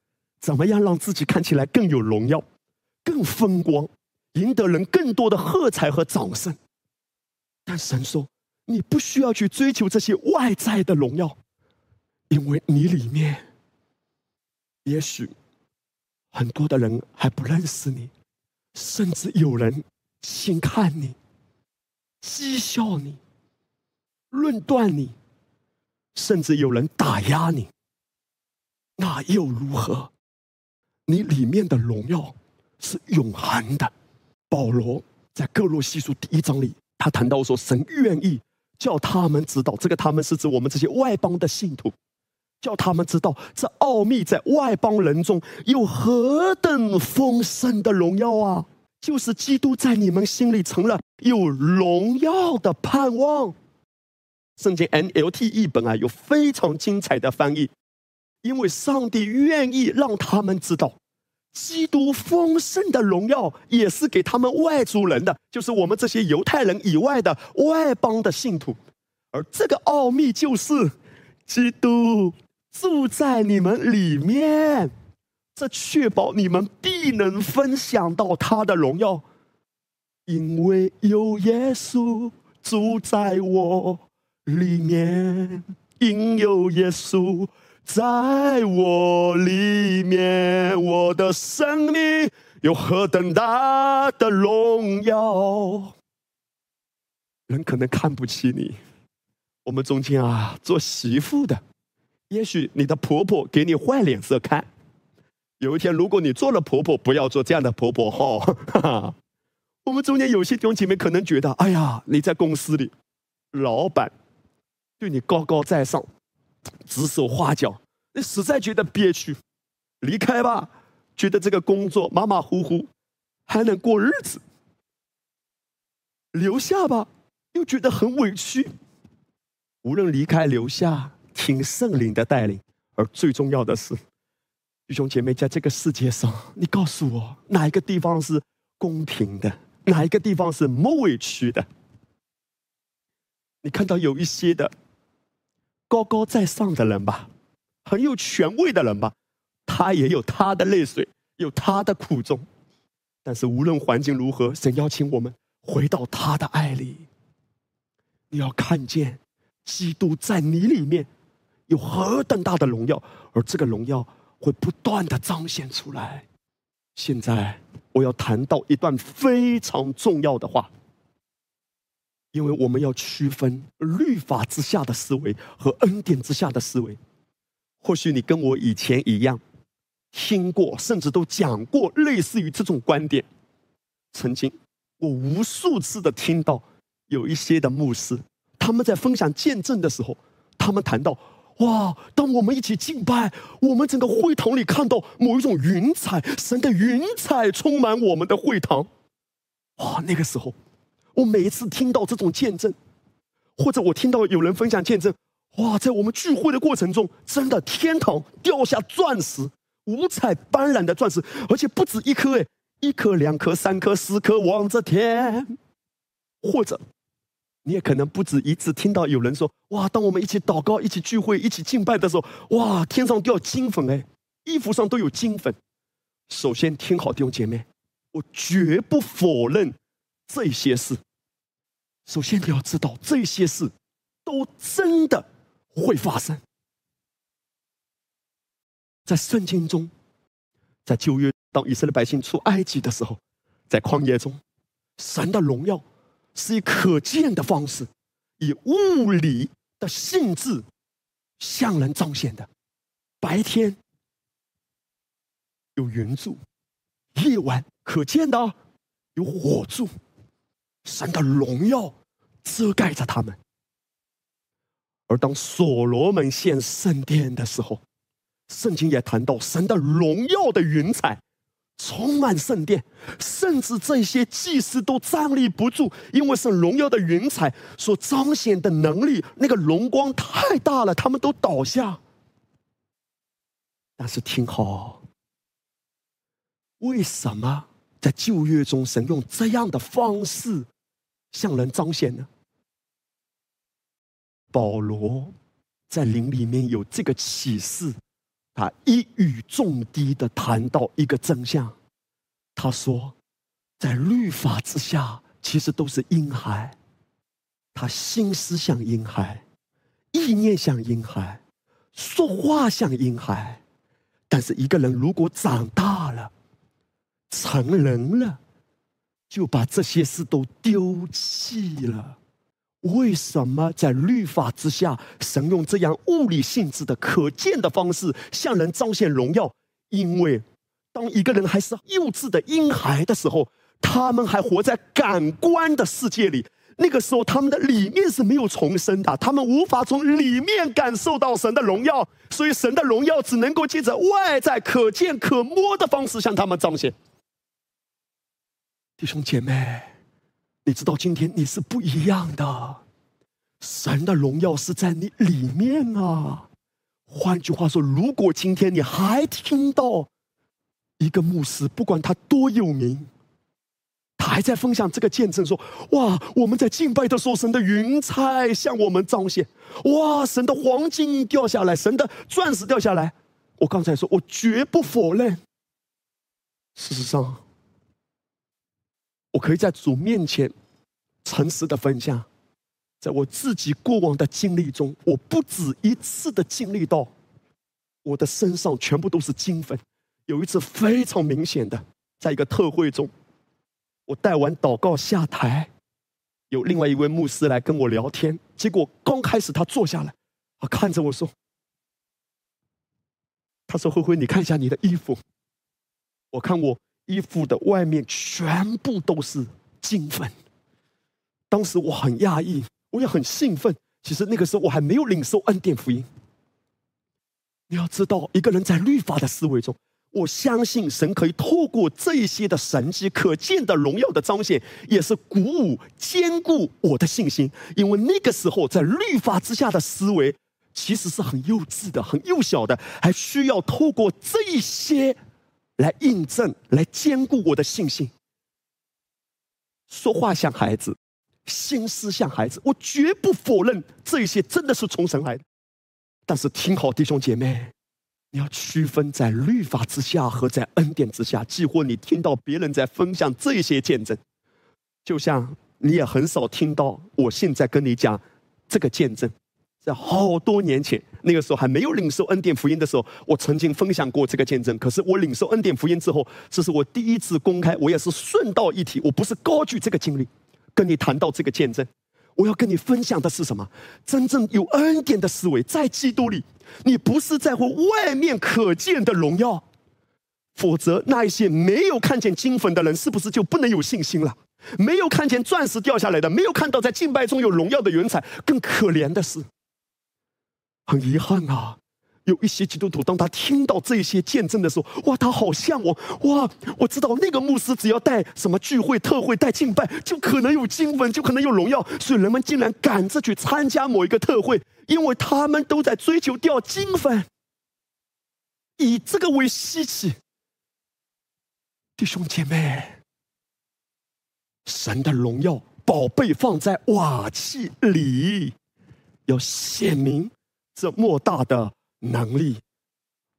怎么样让自己看起来更有荣耀、更风光，赢得人更多的喝彩和掌声。但神说，你不需要去追求这些外在的荣耀，因为你里面也许很多的人还不认识你，甚至有人轻看你、讥笑你、论断你，甚至有人打压你，那又如何？你里面的荣耀是永恒的。保罗在哥罗西书1章里，他谈到说，神愿意叫他们知道，这个他们是指我们这些外邦的信徒，叫他们知道这奥秘在外邦人中有何等丰盛的荣耀啊！就是基督在你们心里成了有荣耀的盼望。圣经 NLT 译本有非常精彩的翻译，因为上帝愿意让他们知道基督丰盛的荣耀也是给他们外族人的，就是我们这些犹太人以外的外邦的信徒。而这个奥秘就是基督住在你们里面，这确保你们必能分享到他的荣耀，因为有耶稣住在我里面，因有耶稣在我里面，我的生命有何等大的荣耀。人可能看不起你，我们中间做媳妇的，也许你的婆婆给你坏脸色看，有一天如果你做了婆婆，不要做这样的婆婆我们中间有些弟兄姐妹可能觉得，哎呀，你在公司里老板对你高高在上，指手画脚，你实在觉得憋屈，离开吧，觉得这个工作马马虎虎还能过日子，留下吧，又觉得很委屈。无论离开留下，听圣灵的带领。而最重要的是，弟兄姐妹，在这个世界上，你告诉我哪一个地方是公平的，哪一个地方是没委屈的？你看到有一些的高高在上的人吧，很有权威的人吧，他也有他的泪水，有他的苦衷。但是无论环境如何，神邀请我们回到他的爱里。你要看见基督在你里面有何等大的荣耀，而这个荣耀会不断的彰显出来。现在我要谈到一段非常重要的话，因为我们要区分律法之下的思维和恩典之下的思维。或许你跟我以前一样，听过甚至都讲过类似于这种观点。曾经我无数次的听到有一些的牧师，他们在分享见证的时候，他们谈到，哇，当我们一起敬拜，我们整个会堂里看到某一种云彩，神的云彩充满我们的会堂。哇，那个时候我每一次听到这种见证，或者我听到有人分享见证，哇，在我们聚会的过程中，真的天堂掉下钻石，五彩斑斓的钻石，而且不止一颗，一颗、两颗、三颗、10颗，望着天。或者你也可能不止一次听到有人说，哇，当我们一起祷告、一起聚会、一起敬拜的时候，哇，天上掉金粉，衣服上都有金粉。首先听好，弟兄姐妹，我绝不否认这些事。首先你要知道，这些事都真的会发生。在圣经中，在旧约，当以色列百姓出埃及的时候，在旷野中，神的荣耀是以可见的方式，以物理的性质向人彰显的。白天有云柱，夜晚可见的有火柱，神的荣耀遮盖着他们。而当所罗门献圣殿的时候，圣经也谈到神的荣耀的云彩充满圣殿，甚至这些祭司都站立不住，因为是荣耀的云彩所彰显的能力，那个荣光太大了，他们都倒下。但是听好，为什么在旧约中神用这样的方式向人彰显呢？保罗在灵里面有这个启示，他一语中的地谈到一个真相。他说，在律法之下，其实都是婴孩。他心思像婴孩，意念像婴孩，说话像婴孩。但是一个人如果长大了，成人了，就把这些事都丢弃了。为什么在律法之下，神用这样物理性质的可见的方式向人彰显荣耀？因为当一个人还是幼稚的婴孩的时候，他们还活在感官的世界里，那个时候他们的里面是没有重生的，他们无法从里面感受到神的荣耀，所以神的荣耀只能够借着外在可见可摸的方式向他们彰显。弟兄姐妹，你知道今天你是不一样的，神的荣耀是在你里面啊。换句话说，如果今天你还听到一个牧师，不管他多有名，他还在分享这个见证说，哇，我们在敬拜的时候，神的云彩向我们彰显，哇，神的黄金掉下来，神的钻石掉下来。我刚才说我绝不否认，事实上我可以在主面前诚实的分享，在我自己过往的经历中，我不止一次的经历到我的身上全部都是金粉。有一次非常明显的，在一个特会中，我带完祷告下台，有另外一位牧师来跟我聊天，结果刚开始他坐下来，他看着我说，他说，灰灰，你看一下你的衣服。我看我衣服的外面全部都是金粉。当时我很讶异，我也很兴奋，其实那个时候我还没有领受恩典福音。你要知道，一个人在律法的思维中，我相信神可以透过这些的神迹可见的荣耀的彰显，也是鼓舞坚固我的信心。因为那个时候在律法之下的思维其实是很幼稚的，很幼小的，还需要透过这些来印证，来坚固我的信心。说话像孩子，心思像孩子，我绝不否认这些真的是从神来的。但是听好，弟兄姐妹，你要区分在律法之下和在恩典之下。即或你听到别人在分享这些见证，就像你也很少听到我现在跟你讲这个见证，在好多年前，那个时候还没有领受恩典福音的时候，我曾经分享过这个见证。可是我领受恩典福音之后，这是我第一次公开，我也是顺道一提，我不是高举这个经历跟你谈到这个见证。我要跟你分享的是什么？真正有恩典的思维，在基督里，你不是在乎外面可见的荣耀，否则那一些没有看见金粉的人，是不是就不能有信心了？没有看见钻石掉下来的，没有看到在敬拜中有荣耀的云彩，更可怜的是，很遗憾啊，有一些基督徒当他听到这些见证的时候，哇，他好像我，哇，我知道那个牧师只要带什么聚会、特会、带敬拜，就可能有金粉，就可能有荣耀，所以人们竟然赶着去参加某一个特会，因为他们都在追求掉金粉，以这个为稀奇。弟兄姐妹，神的荣耀宝贝放在瓦器里，要显明这莫大的能力。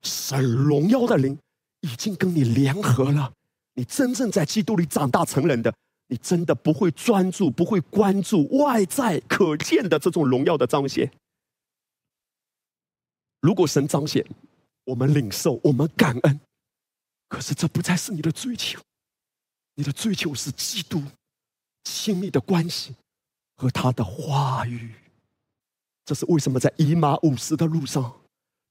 神荣耀的灵已经跟你联合了，你真正在基督里长大成人的，你真的不会专注，不会关注外在可见的这种荣耀的彰显。如果神彰显，我们领受，我们感恩，可是这不再是你的追求。你的追求是基督亲密的关系和他的话语。这是为什么在以马忤斯的路上，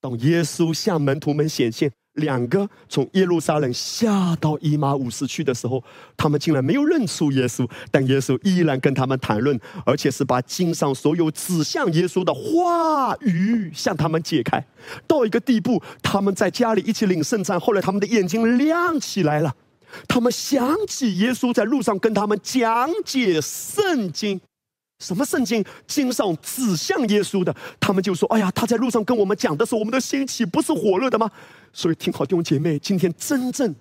当耶稣向门徒们显现，两个从耶路撒冷下到以马忤斯去的时候，他们竟然没有认出耶稣，但耶稣依然跟他们谈论，而且是把经上所有指向耶稣的话语向他们解开。到一个地步，他们在家里一起领圣餐，后来他们的眼睛亮起来了，他们想起耶稣在路上跟他们讲解圣经。什么圣经？经上指向耶稣的。他们就说，哎呀，他在路上跟我们讲的时候，我们的心岂不是火热的吗？所以听好，弟兄姐妹，今天真正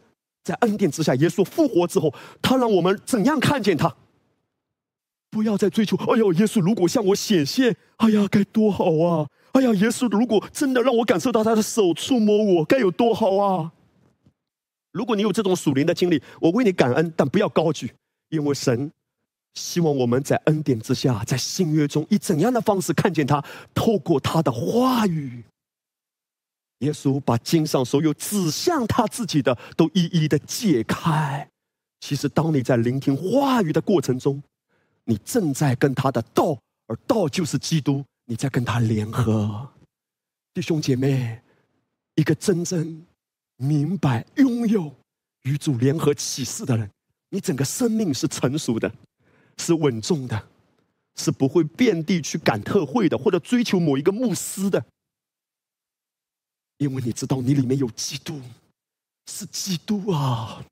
在恩典之下，耶稣复活之后，他让我们怎样看见他？不要再追求。哎呦，耶稣如果向我显现，哎呀，该多好啊！哎呀，耶稣如果真的让我感受到他的手触摸我，该有多好啊！如果你有这种属灵的经历，我为你感恩，但不要高举，因为神希望我们在恩典之下，在新约中以怎样的方式看见他，透过他的话语。耶稣把经上所有指向他自己的都一一的解开。其实当你在聆听话语的过程中，你正在跟他的道，而道就是基督，你在跟他联合。弟兄姐妹，一个真正明白拥有与主联合启示的人，你整个生命是成熟的，是稳重的，是不会遍地去赶特会的，或者追求某一个牧师的。因为你知道你里面有基督，是基督啊！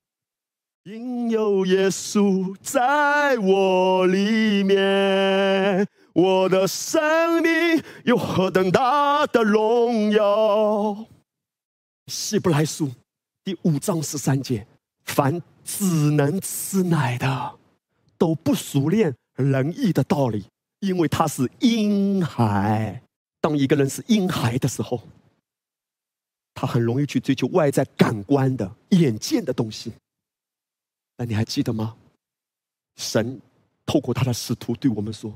因有耶稣在我里面，我的生命有何等大的荣耀。希伯来书第5章13节，凡只能吃奶的，都不熟练仁义的道理，因为他是婴孩。当一个人是婴孩的时候，他很容易去追求外在感官的、眼见的东西。但你还记得吗？神透过他的使徒对我们说，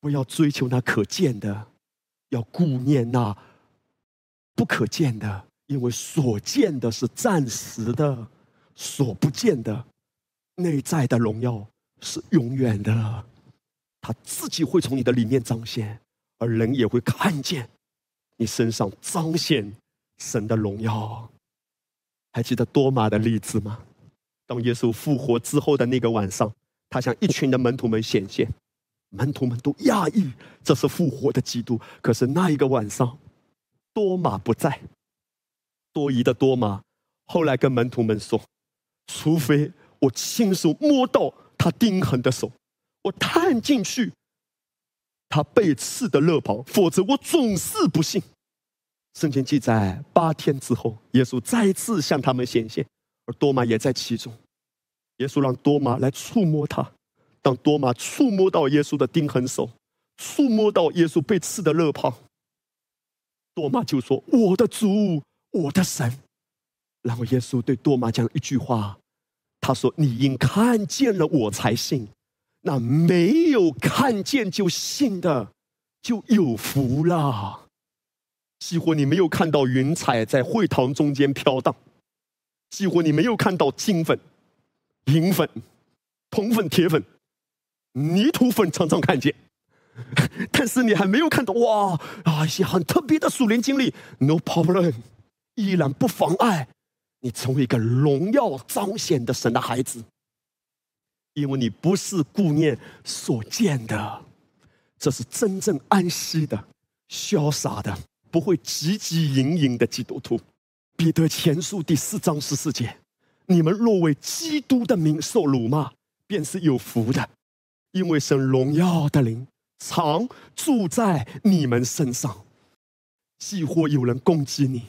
不要追求那可见的，要顾念那不可见的，因为所见的是暂时的，所不见的内在的荣耀是永远的。他自己会从你的里面彰显，而人也会看见你身上彰显神的荣耀。还记得多马的例子吗？当耶稣复活之后的那个晚上，他向一群的门徒们显现，门徒们都讶异，这是复活的基督。可是那一个晚上，多马不在。多疑的多马后来跟门徒们说，除非我亲手摸到他钉痕的手，我探进去他被刺的肋旁，否则我总是不信。圣经记载，8天之后，耶稣再次向他们显现，而多马也在其中。耶稣让多马来触摸他，当多马触摸到耶稣的钉痕手，触摸到耶稣被刺的肋旁，多马就说，我的主，我的神。然后耶稣对多马讲一句话，他说，你因看见了我才信，那没有看见就信的，就有福了。几乎你没有看到云彩在会堂中间飘荡，几乎你没有看到金粉、银粉、铜粉、铁粉、泥土粉，常常看见，但是你还没有看到哇啊一些很特别的属灵经历。No problem， 依然不妨碍你成为一个荣耀彰显的神的孩子，因为你不是顾念所见的，这是真正安息的、潇洒的。不会汲汲营营的基督徒。彼得前书第4章14节，你们若为基督的名受辱骂，便是有福的，因为神荣耀的灵常住在你们身上。即或有人攻击你、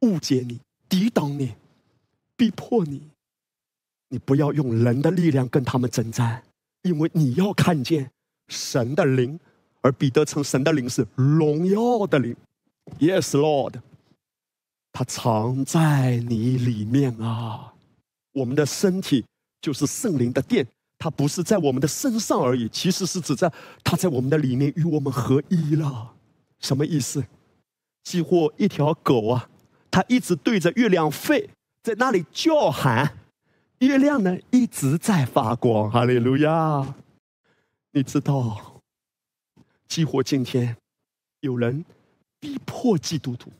误解你、抵挡你、逼迫你，你不要用人的力量跟他们征战，因为你要看见神的灵，而彼得称神的灵是荣耀的灵。Yes, Lord， 他藏在你里面啊！我们的身体就是圣灵的殿，它不是在我们的身上而已，其实是指在它在我们的里面与我们合一了。什么意思？几乎一条狗啊，它一直对着月亮吠，在那里叫喊，月亮呢一直在发光。哈利路亚！你知道，几乎今天有人逼迫基督徒，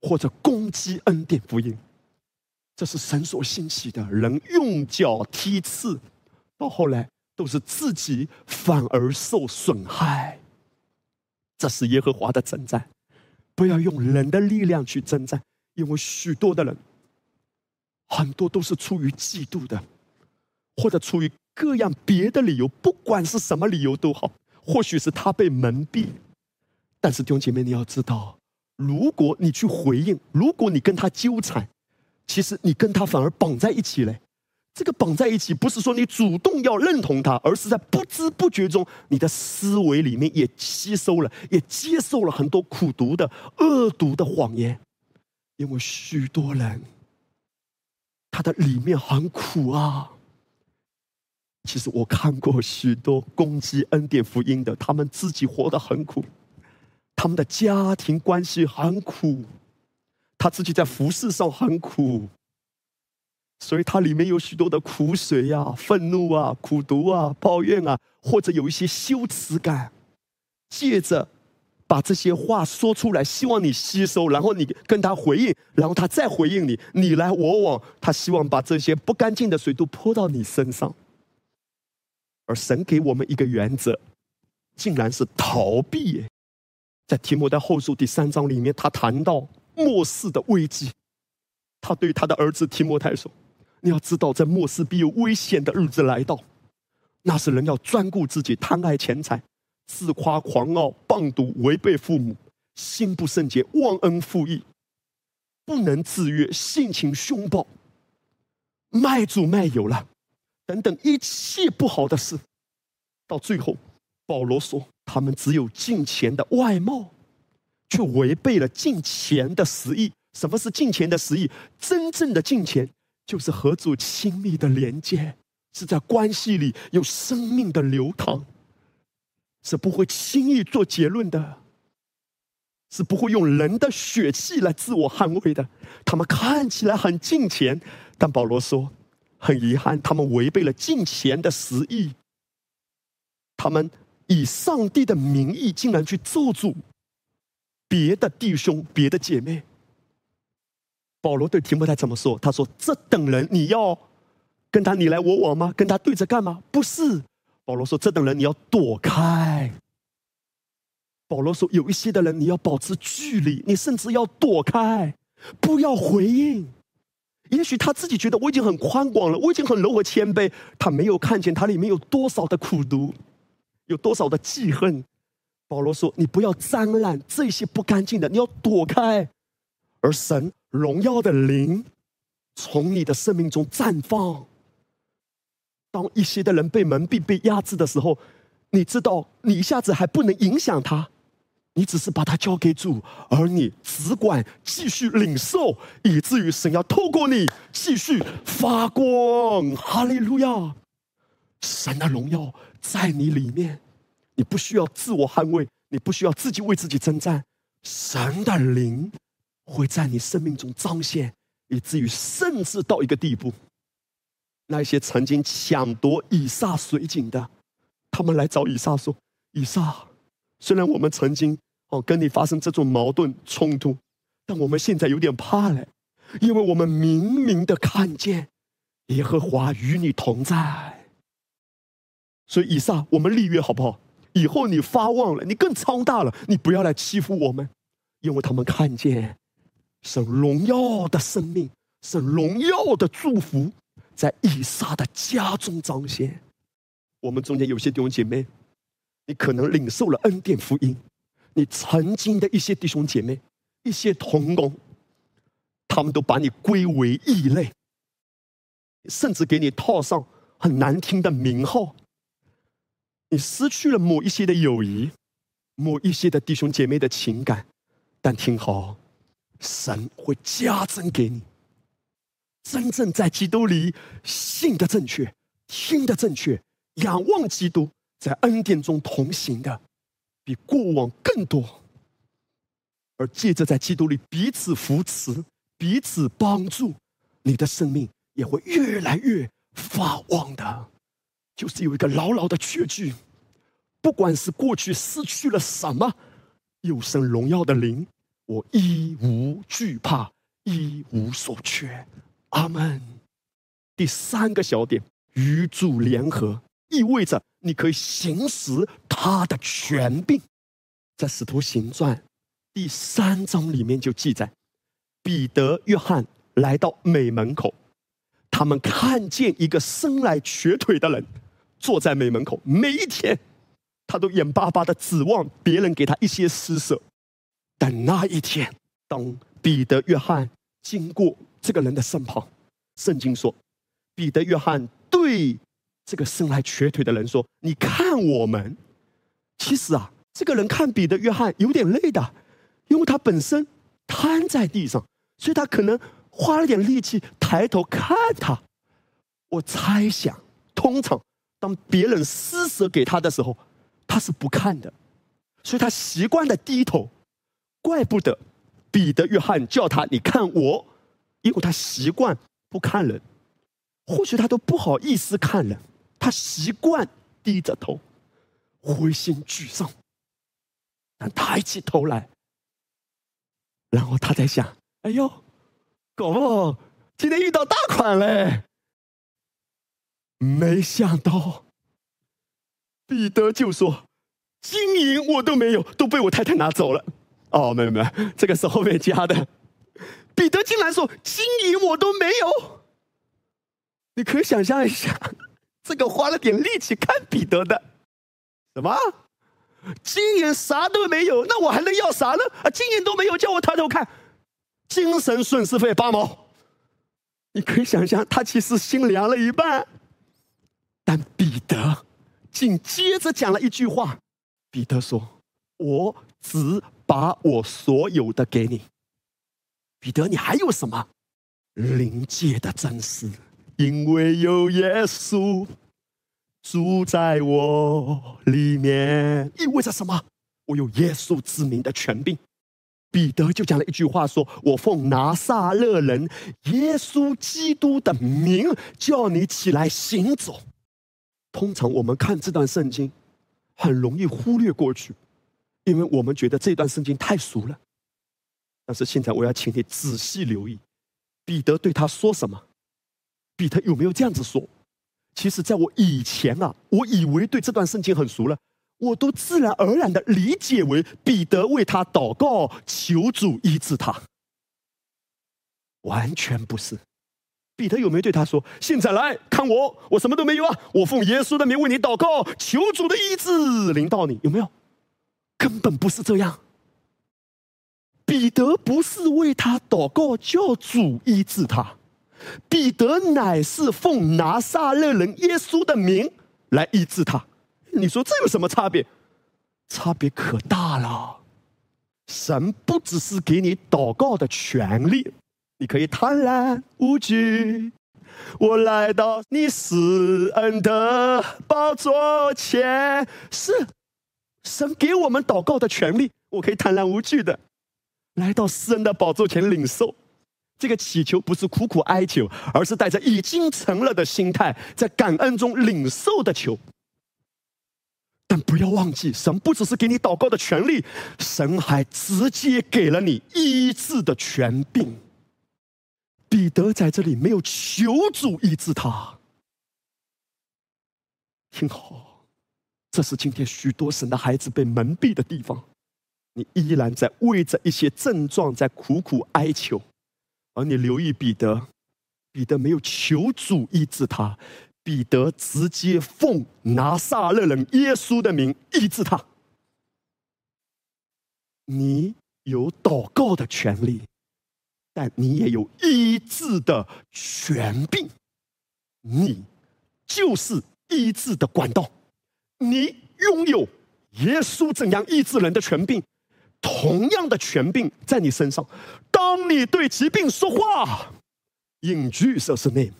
或者攻击恩典福音，这是神所兴起的。人用脚踢刺，到后来都是自己反而受损害。这是耶和华的征战，不要用人的力量去征战，因为许多的人，很多都是出于嫉妒的，或者出于各样别的理由，不管是什么理由都好，或许是他被蒙蔽。但是弟兄姐妹，你要知道，如果你去回应，如果你跟他纠缠，其实你跟他反而绑在一起了。这个绑在一起，不是说你主动要认同它，而是在不知不觉中，你的思维里面也吸收了，也接受了很多苦毒的、恶毒的谎言。因为许多人，他的里面很苦啊。其实我看过许多攻击恩典福音的，他们自己活得很苦，他们的家庭关系很苦，他自己在服事上很苦。所以它里面有许多的苦水呀、愤怒啊、苦毒啊、抱怨啊，或者有一些羞耻感，借着把这些话说出来，希望你吸收，然后你跟他回应，然后他再回应你，你来我往，他希望把这些不干净的水都泼到你身上。而神给我们一个原则，竟然是逃避。在提摩太后书第3章里面，他谈到末世的危机，他对他的儿子提摩太说，你要知道，在末世必有危险的日子来到，那是人要专顾自己，贪爱钱财，自夸狂傲，谤赌，违背父母，心不圣洁，忘恩负义，不能自约，性情凶暴，卖主卖友了，等等一切不好的事。到最后，保罗说，他们只有敬钱的外貌，却违背了敬钱的实意。什么是敬钱的实意？真正的敬钱，就是和主亲密的连接，是在关系里有生命的流淌，是不会轻易做结论的，是不会用人的血气来自我捍卫的。他们看起来很敬虔，但保罗说，很遗憾，他们违背了敬虔的实意，他们以上帝的名义竟然去咒诅别的弟兄、别的姐妹。保罗对提摩太怎么说？他说，这等人你要跟他你来我往吗？跟他对着干吗？不是。保罗说，这等人你要躲开。保罗说，有一些的人你要保持距离，你甚至要躲开，不要回应。也许他自己觉得我已经很宽广了，我已经很柔和谦卑，他没有看见他里面有多少的苦毒，有多少的记恨。保罗说，你不要沾染这些不干净的，你要躲开。而神荣耀的灵从你的生命中绽放。当一些的人被蒙蔽、被压制的时候，你知道你一下子还不能影响他，你只是把他交给主，而你只管继续领受，以至于神要透过你继续发光。哈利路亚！神的荣耀在你里面，你不需要自我捍卫，你不需要自己为自己征战，神的灵会在你生命中彰显，以至于甚至到一个地步，那些曾经抢夺以撒水井的，他们来找以撒说，以撒，虽然我们曾经跟你发生这种矛盾冲突，但我们现在有点怕了，因为我们明明的看见耶和华与你同在。所以以撒，我们立约好不好？以后你发旺了，你更昌大了，你不要来欺负我们。因为他们看见神荣耀的生命，神荣耀的祝福在以撒的家中彰显。我们中间有些弟兄姐妹，你可能领受了恩典福音，你曾经的一些弟兄姐妹、一些同工，他们都把你归为异类，甚至给你套上很难听的名号。你失去了某一些的友谊，某一些的弟兄姐妹的情感，但听好，神会加增给你。真正在基督里信的正确、听的正确、仰望基督，在恩典中同行的，比过往更多。而借着在基督里彼此扶持、彼此帮助，你的生命也会越来越发旺的。就是有一个牢牢的确据，不管是过去失去了什么，有神荣耀的灵，我一无惧怕，一无所缺。阿们。第3个小点，与主联合，意味着你可以行使他的权柄。在使徒行传第3章里面就记载，彼得、约翰来到美门口，他们看见一个生来瘸腿的人坐在美门口，每一天他都眼巴巴的指望别人给他一些施舍。但那一天，当彼得、约翰经过这个人的身旁，圣经说彼得、约翰对这个生来瘸腿的人说：“你看我们。”其实啊，这个人看彼得、约翰有点累的，因为他本身瘫在地上，所以他可能花了点力气抬头看他。我猜想，通常当别人施舍给他的时候，他是不看的，所以他习惯的低头。怪不得彼得、约翰叫他：“你看我。”因为他习惯不看人，或许他都不好意思看人，他习惯低着头，灰心沮丧。但抬起头来，然后他在想：“哎呦，搞不好今天遇到大款嘞！”没想到，彼得就说：“金银我都没有，都被我太太拿走了。”哦，没有没有，这个是后面加的。彼得竟然说：“金银我都没有。”你可以想象一下，这个花了点力气看彼得的，什么金银啥都没有，那我还能要啥呢？啊，金银都没有，叫我抬头看，精神损失费8毛。你可以想象，他其实心凉了一半。但彼得紧接着讲了一句话，彼得说：“我只把我所有的给你。”彼得，你还有什么？灵界的真实，因为有耶稣住在我里面，意味着什么？我有耶稣之名的权柄。彼得就讲了一句话说：“我奉拿撒勒人耶稣基督的名，叫你起来行走。”通常我们看这段圣经，很容易忽略过去，因为我们觉得这段圣经太熟了。但是现在我要请你仔细留意，彼得对他说什么？彼得有没有这样子说？其实在我以前啊，我以为对这段圣经很熟了，我都自然而然的理解为彼得为他祷告，求主医治他。完全不是。彼得有没有对他说：“现在来看我，我什么都没有啊，我奉耶稣的名为你祷告，求主的医治临到你。”有没有？根本不是这样。彼得不是为他祷告叫主医治他，彼得乃是奉拿撒勒人耶稣的名来医治他。你说这有什么差别？差别可大了。神不只是给你祷告的权利，你可以坦然无惧。我来到你施恩的宝座前，是神给我们祷告的权利，我可以坦然无惧的来到施恩的宝座前领受。这个祈求不是苦苦哀求，而是带着已经成了的心态，在感恩中领受的求。但不要忘记，神不只是给你祷告的权利，神还直接给了你医治的权柄。彼得在这里没有求主医治他。听好，这是今天许多神的孩子被蒙蔽的地方。你依然在为着一些症状在苦苦哀求，而你留意彼得，彼得没有求主医治他，彼得直接奉拿撒勒人耶稣的名医治他。你有祷告的权利，但你也有医治的权柄，你就是医治的管道，你拥有耶稣怎样医治人的权柄。同样的权柄在你身上，当你对疾病说话，In Jesus' name，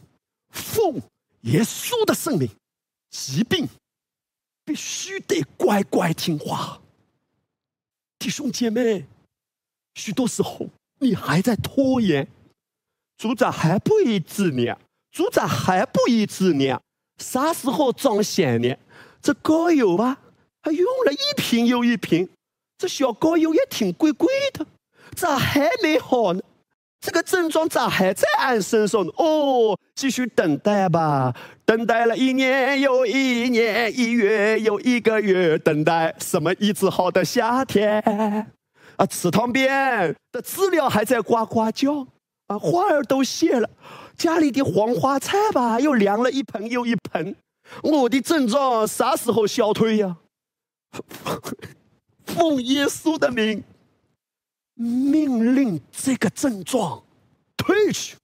奉耶稣的圣名，疾病必须得乖乖听话。弟兄姐妹，许多时候你还在拖延，主宰还不医治你啊，主宰还不医治你啊，啥时候彰显呢？这膏油吧，还用了一瓶又一瓶。这小膏油也挺贵贵的，咋还没好呢？这个症状咋还在俺身上呢？哦，继续等待吧，等待了1年又1年，1月又1个月，等待什么医治好的夏天啊？池塘边的知了还在呱呱叫啊，花儿都谢了，家里的黄花菜吧又凉了一盆又一盆。我的症状啥时候消退呀？奉耶稣的名，命令这个症状退去。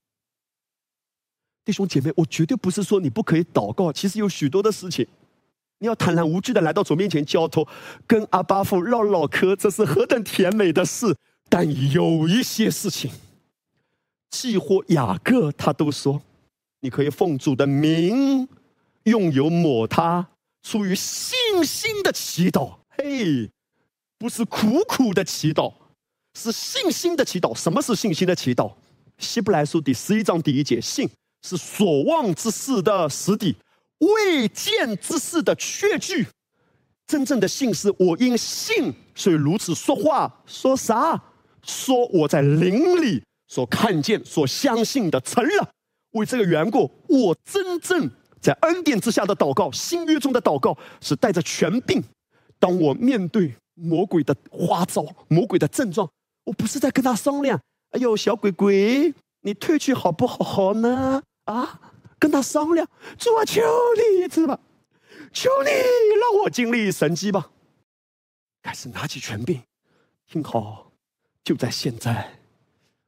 弟兄姐妹，我绝对不是说你不可以祷告，其实有许多的事情，你要坦然无惧的来到主面前交托，跟阿爸父唠唠嗑，这是何等甜美的事。但有一些事情，几乎雅各他都说，你可以奉主的名，用油抹他，出于信心的祈祷。嘿，不是苦苦的祈祷，是信心的祈祷。什么是信心的祈祷？希伯来书第11章第1节，信是所望之事的实底，未见之事的确据。真正的信是我因信所以如此说话，说啥？说我在灵里所看见所相信的成了。为这个缘故，我真正在恩典之下的祷告，新约中的祷告，是带着权柄。当我面对魔鬼的花招，魔鬼的症状，我不是在跟他商量，哎呦小鬼鬼，你退去好不好呢？啊，跟他商量，主啊，求你一次吧，求你让我经历神迹吧。开始拿起权柄，听好，就在现在，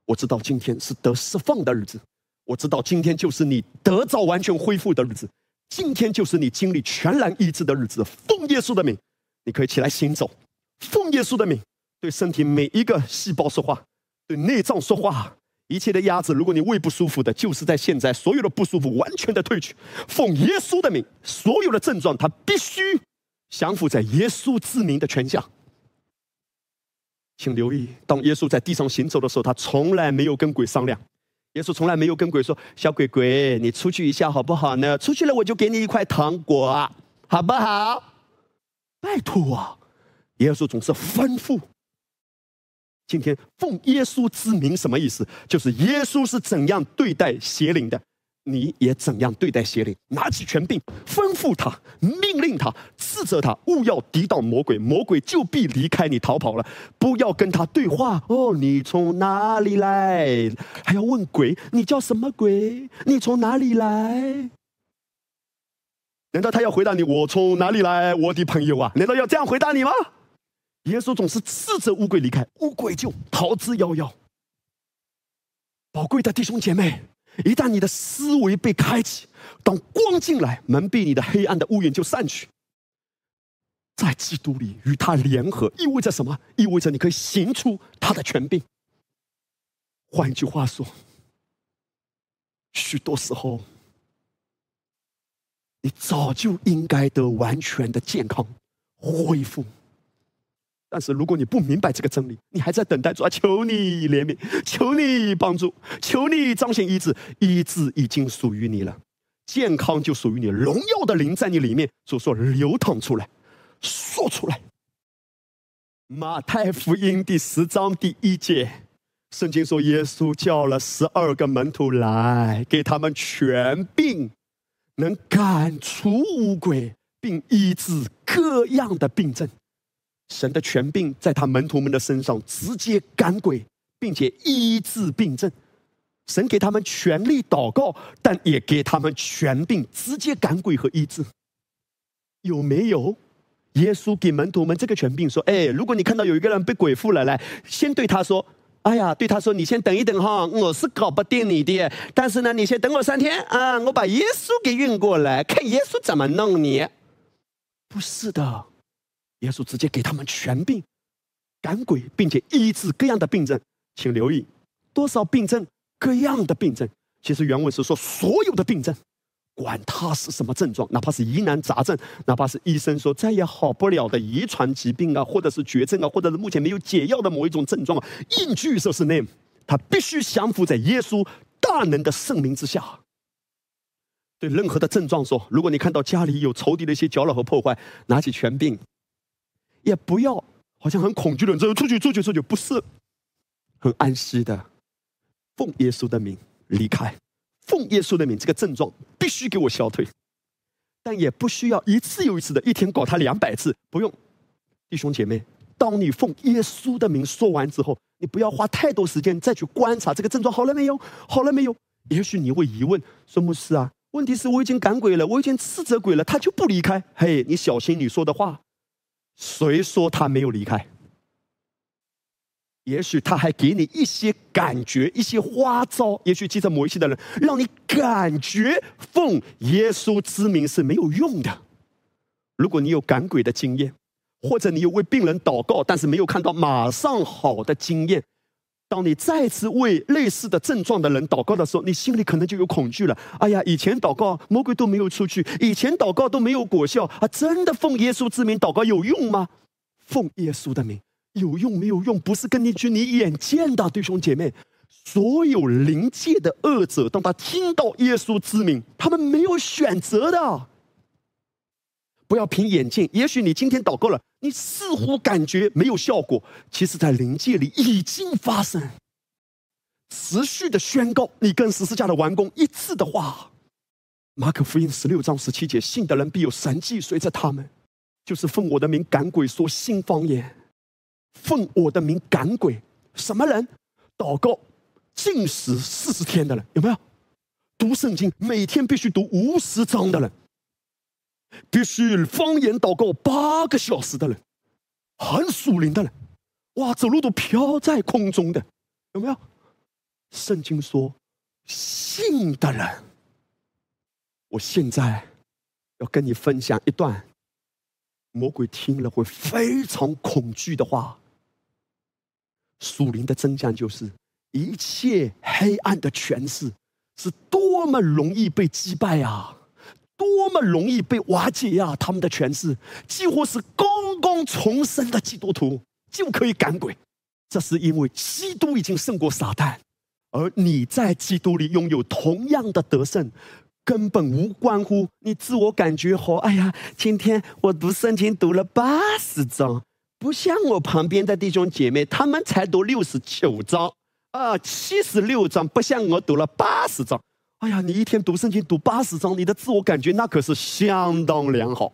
我知道今天是得释放的日子，我知道今天就是你得着完全恢复的日子，今天就是你经历全然医治的日子。奉耶稣的名，你可以起来行走。奉耶稣的名，对身体每一个细胞说话，对内脏说话。一切的压制，如果你胃不舒服的，就是在现在，所有的不舒服完全的退去。奉耶稣的名，所有的症状它必须降服在耶稣之名的权下。请留意，当耶稣在地上行走的时候，他从来没有跟鬼商量，耶稣从来没有跟鬼说，小鬼鬼，你出去一下好不好呢？出去了我就给你一块糖果好不好？拜托啊，耶稣总是吩咐。今天奉耶稣之名什么意思？就是耶稣是怎样对待邪灵的，你也怎样对待邪灵。拿起权柄，吩咐他，命令他，斥责他，勿要抵挡魔鬼，魔鬼就必离开你逃跑了。不要跟他对话，哦，你从哪里来？还要问鬼，你叫什么鬼？你从哪里来？难道他要回答你，我从哪里来，我的朋友啊？难道要这样回答你吗？耶稣总是斥责乌鬼离开，乌鬼就逃之夭夭。宝贵的弟兄姐妹，一旦你的思维被开启，当光进来，蒙蔽你的黑暗的乌云就散去。在基督里与他联合，意味着什么？意味着你可以行出他的权柄。换一句话说，许多时候，你早就应该得完全的健康恢复。但是如果你不明白这个真理，你还在等待主啊，求你怜悯，求你帮助，求你彰显医治。医治已经属于你了，健康就属于你，荣耀的灵在你里面，主说流淌出来，说出来。马太福音第10章第1节，圣经说耶稣叫了12个门徒来，给他们权柄，能赶除污鬼，并医治各样的病症。神的权柄在他门徒们的身上直接赶鬼，并且医治病症。神给他们权力祷告，但也给他们权柄直接赶鬼和医治。有没有耶稣给门徒们这个权柄说，哎，如果你看到有一个人被鬼附了，来，先对他说，哎呀，对他说，你先等一等哈，我是搞不定你的，但是呢，你先等我3天啊，我把耶稣给运过来，看耶稣怎么弄你。不是的，耶稣直接给他们权柄赶鬼，并且医治各样的病症。请留意，多少病症？各样的病症。其实原文是说所有的病症，管它是什么症状，哪怕是疑难杂症，哪怕是医生说再也好不了的遗传疾病啊，或者是绝症啊，或者是目前没有解药的某一种症状啊，in Jesus' name，它必须降服在耶稣大能的圣名之下。对任何的症状说，如果你看到家里有仇敌的一些搅扰和破坏，拿起权柄。也不要好像很恐惧的人说出去，不是很安息的，奉耶稣的名离开，奉耶稣的名，这个症状必须给我消退。但也不需要一次又一次的，一天搞他200次，不用。弟兄姐妹，当你奉耶稣的名说完之后，你不要花太多时间再去观察这个症状好了没有。也许你会疑问说，牧师啊，问题是我已经赶鬼了，我已经斥责鬼了，他就不离开。嘿，你小心你说的话。谁说他没有离开？也许他还给你一些感觉，一些花招。也许记着摩西的人，让你感觉奉耶稣之名是没有用的。如果你有赶鬼的经验，或者你有为病人祷告但是没有看到马上好的经验，当你再次为类似的症状的人祷告的时候，你心里可能就有恐惧了。哎呀，以前祷告魔鬼都没有出去，以前祷告都没有果效啊！真的奉耶稣之名祷告有用吗？奉耶稣的名有用没有用，不是根据你眼见的，弟兄姐妹。所有灵界的恶者，当他听到耶稣之名，他们没有选择的。不要凭眼见，也许你今天祷告了，你似乎感觉没有效果，其实在灵界里已经发生。持续的宣告你跟十字架的完工一致的话，马可福音16章17节，信的人必有神迹随着他们，就是奉我的名赶鬼，说新方言，奉我的名赶鬼。什么人？祷告禁食40天的人，有没有？读圣经每天必须读50章的人，必须方言祷告8个小时的人，很属灵的人，哇，走路都飘在空中的，有没有？圣经说，信的人。我现在要跟你分享一段魔鬼听了会非常恐惧的话。属灵的真相就是，一切黑暗的权势是多么容易被击败啊！多么容易被瓦解啊！他们的权势几乎是刚刚重生的基督徒就可以赶鬼，这是因为基督已经胜过撒旦，而你在基督里拥有同样的得胜，根本无关乎你自我感觉好。哎呀，今天我读圣经读了80章，不像我旁边的弟兄姐妹，他们才读69章啊，76章，不像我读了80章。哎呀，你一天读圣经读80章，你的自我感觉那可是相当良好。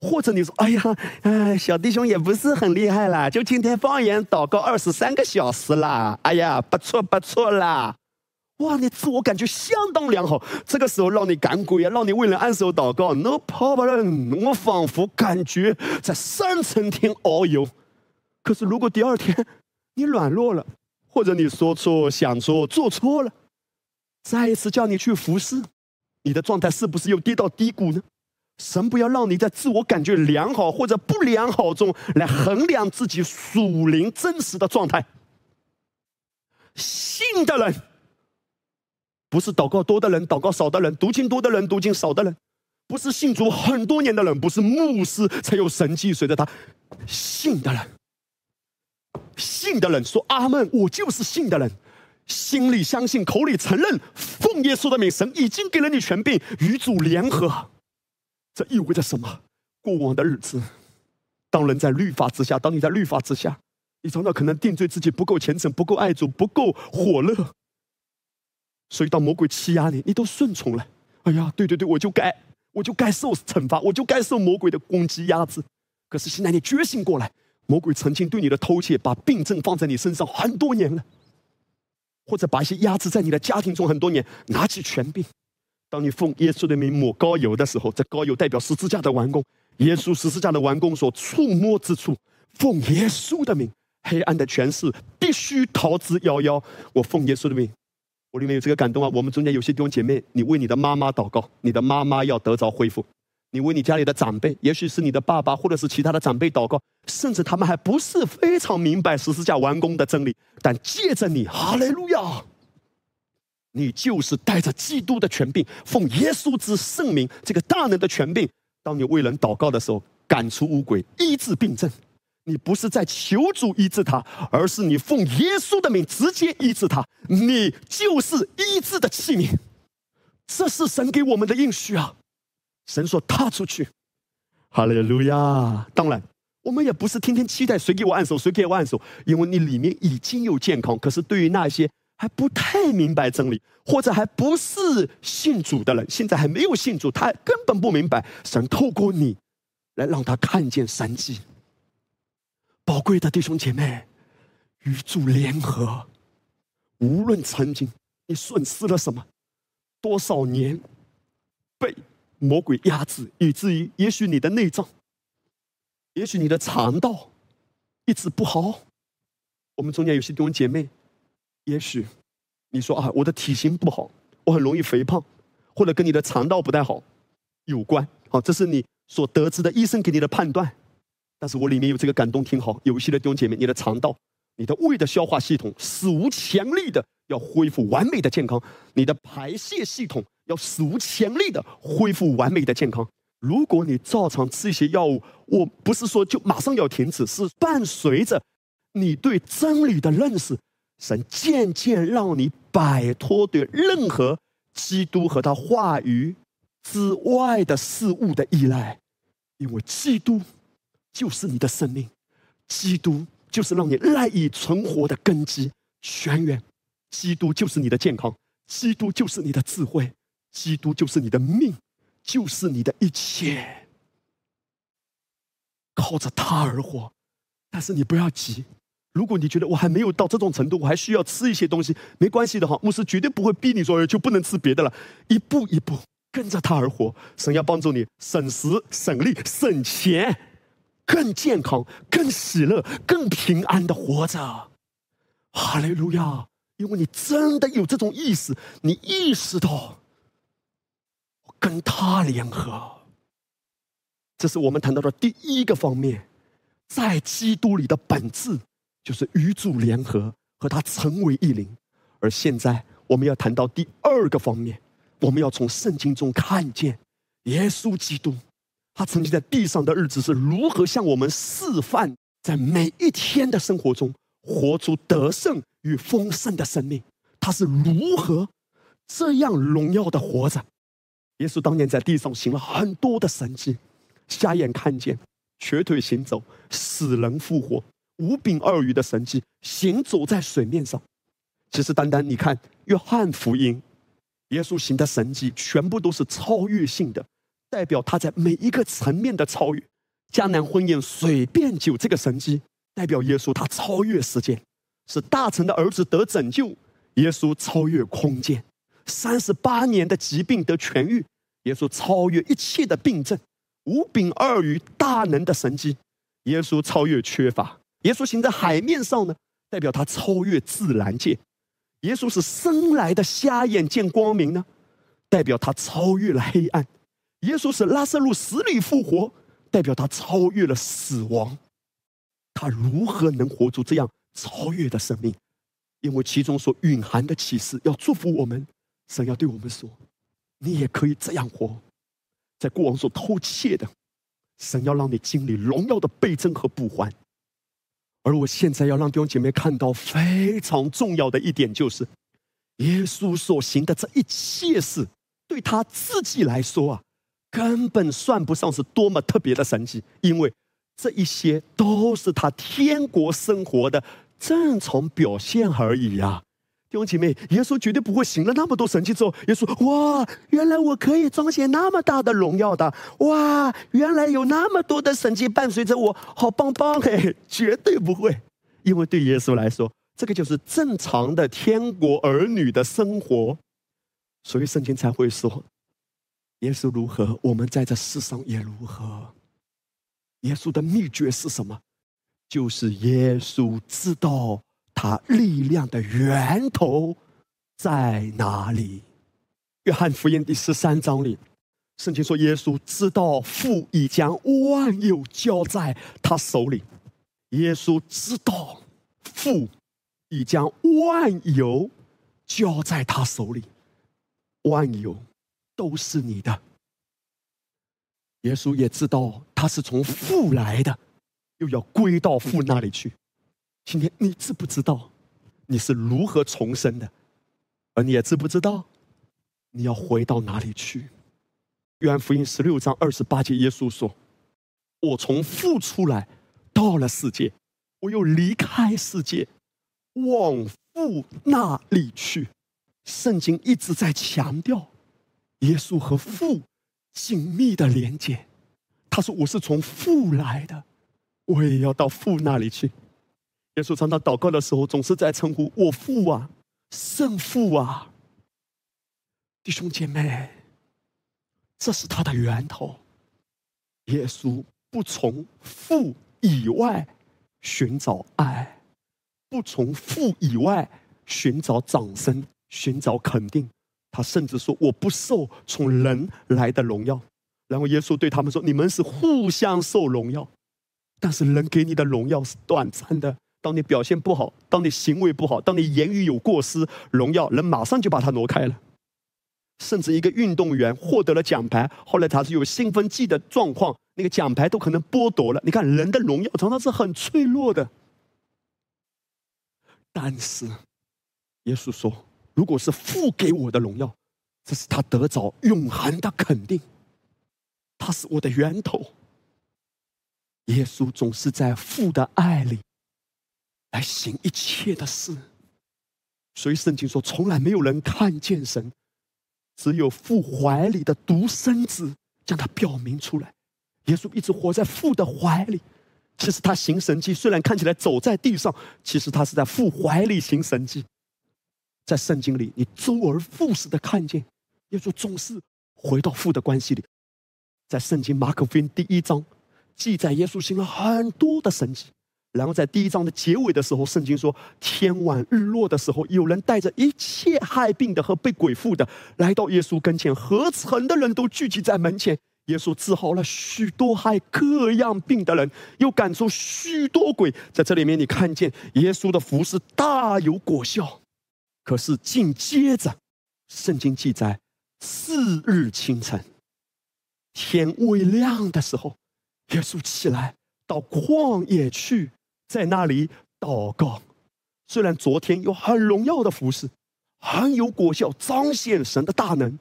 或者你说，哎呀，小弟兄也不是很厉害啦，就今天方言祷告23个小时啦，哎呀，不错不错啦。哇，你自我感觉相当良好，这个时候让你赶鬼啊，让你为人按手祷告 ，no problem， 我仿佛感觉在3层天遨游。可是如果第二天你软弱了，或者你说错、想错、做错了，再一次叫你去服侍，你的状态是不是又跌到低谷呢？神不要让你在自我感觉良好或者不良好中来衡量自己属灵真实的状态。信的人，不是祷告多的人，祷告少的人，读经多的人，读经少的人，不是信主很多年的人，不是牧师才有神迹随着他。信的人，信的人说阿们，我就是信的人，心里相信，口里承认，奉耶稣的名，神已经给了你权柄，与主联合。这意味着什么？过往的日子，当人在律法之下，当你在律法之下，你常常可能定罪自己不够虔诚，不够爱主，不够火热，所以当魔鬼欺压你，你都顺从了。哎呀，对，我就该受惩罚，我就该受魔鬼的攻击压制。可是现在你觉醒过来，魔鬼曾经对你的偷窃，把病症放在你身上很多年了，或者把一些压制在你的家庭中很多年，拿起权柄。当你奉耶稣的名抹膏油的时候，这膏油代表十字架的完工，耶稣十字架的完工所触摸之处，奉耶稣的名，黑暗的权势必须逃之夭夭。我奉耶稣的名，我里面有这个感动啊！我们中间有些弟兄姐妹，你为你的妈妈祷告，你的妈妈要得着恢复；你为你家里的长辈，也许是你的爸爸或者是其他的长辈祷告，甚至他们还不是非常明白十字架完工的真理，但借着你，哈利路亚，你就是带着基督的权柄，奉耶稣之圣名，这个大能的权柄，当你为人祷告的时候，赶出污鬼，医治病症，你不是在求主医治他，而是你奉耶稣的名直接医治他，你就是医治的器皿。这是神给我们的应许啊！神说踏出去，哈利路亚。当然我们也不是天天期待谁给我按手谁给我按手，因为你里面已经有健康。可是对于那些还不太明白真理，或者还不是信主的人，现在还没有信主，他根本不明白，神透过你来让他看见神迹。宝贵的弟兄姐妹，与主联合，无论曾经你损失了什么，多少年被魔鬼压制，以至于也许你的内脏，也许你的肠道一直不好，我们中间有些弟兄姐妹，也许你说啊，我的体型不好，我很容易肥胖，或者跟你的肠道不太好有关，好，这是你所得知的医生给你的判断。但是我里面有这个感动，挺好。有一些的弟兄姐妹，你的肠道、你的胃的消化系统史无前例的要恢复完美的健康，你的排泄系统要史无前例的恢复完美的健康。如果你照常吃一些药物，我不是说就马上要停止，是伴随着你对真理的认识，神渐渐让你摆脱对任何基督和他话语之外的事物的依赖，因为基督就是你的生命，基督就是让你赖以存活的根基泉源，基督就是你的健康，基督就是你的智慧，基督就是你的命，就是你的一切，靠着他而活。但是你不要急，如果你觉得我还没有到这种程度，我还需要吃一些东西，没关系的哈，牧师绝对不会逼你说就不能吃别的了，一步一步跟着他而活，神要帮助你省时、省力、省钱，更健康、更喜乐、更平安的活着。哈利路亚！因为你真的有这种意识，你意识到我跟他联合，这是我们谈到的第一个方面，在基督里的本质就是与主联合，和他成为一灵。而现在我们要谈到第二个方面，我们要从圣经中看见耶稣基督他曾经在地上的日子是如何向我们示范，在每一天的生活中活出得胜与丰盛的生命，他是如何这样荣耀的活着。耶稣当年在地上行了很多的神迹，瞎眼看见，瘸腿行走，死人复活，五饼二鱼的神迹，行走在水面上。其实单单你看约翰福音，耶稣行的神迹全部都是超越性的，代表他在每一个层面的超越。迦南婚宴水变酒这个神迹，代表耶稣他超越时间，使大臣的儿子得拯救，耶稣超越空间。38年的疾病得痊愈，耶稣超越一切的病症。五饼二鱼大能的神迹，耶稣超越缺乏。耶稣行在海面上呢，代表他超越自然界。耶稣是生来的瞎眼见光明呢，代表他超越了黑暗。耶稣是拉撒路死里复活，代表他超越了死亡。他如何能活出这样超越的生命？因为其中所蕴含的启示要祝福我们，神要对我们说，你也可以这样活。在过往所偷窃的，神要让你经历荣耀的倍增和补还。而我现在要让弟兄姐妹看到非常重要的一点，就是耶稣所行的这一切事，对他自己来说啊，根本算不上是多么特别的神迹，因为这一些都是他天国生活的正常表现而已啊。弟兄姐妹，耶稣绝对不会行了那么多神迹之后，耶稣哇，原来我可以彰显那么大的荣耀的，哇，原来有那么多的神迹伴随着我，好棒棒哎！绝对不会，因为对耶稣来说，这个就是正常的天国儿女的生活。所以圣经才会说，耶稣如何，我们在这世上也如何。耶稣的秘诀是什么？就是耶稣知道他力量的源头在哪里。约翰福音第13章里，圣经说耶稣知道父已将万有交在他手里。耶稣知道父已将万有交在他手里，万有都是你的。耶稣也知道他是从父来的，又要归到父那里去。今天你知不知道你是如何重生的？而你也知不知道你要回到哪里去？约翰福音16章28节，耶稣说，我从父出来到了世界，我又离开世界往父那里去。圣经一直在强调耶稣和父紧密的连接。他说，我是从父来的，我也要到父那里去。耶稣常常祷告的时候，总是在称呼我父啊，圣父啊。弟兄姐妹，这是他的源头。耶稣不从父以外寻找爱，不从父以外寻找掌声，寻找肯定。他甚至说：“我不受从人来的荣耀。”然后耶稣对他们说：“你们是互相受荣耀，但是人给你的荣耀是短暂的。当你表现不好，当你行为不好，当你言语有过失，荣耀人马上就把它挪开了。甚至一个运动员获得了奖牌，后来他是有兴奋剂的状况，那个奖牌都可能剥夺了。你看，人的荣耀常常是很脆弱的。但是，耶稣说。”如果是父给我的荣耀，这是他得着永恒的肯定，他是我的源头。耶稣总是在父的爱里来行一切的事，所以圣经说，从来没有人看见神，只有父怀里的独生子将他表明出来。耶稣一直活在父的怀里，其实他行神迹，虽然看起来走在地上，其实他是在父怀里行神迹。在圣经里，你周而复始的看见耶稣总是回到父的关系里。在圣经马可福音1章记载，耶稣行了很多的神迹，然后在1章的结尾的时候，圣经说，天晚日落的时候，有人带着一切害病的和被鬼附的来到耶稣跟前，合城的人都聚集在门前。耶稣治好了许多害各样病的人，又赶出许多鬼。在这里面你看见耶稣的服事大有果效。可是紧接着，圣经记载，4日清晨，天未亮的时候，耶稣起来到旷野去，在那里祷告。虽然昨天有很荣耀的服事，很有果效，彰显神的大能，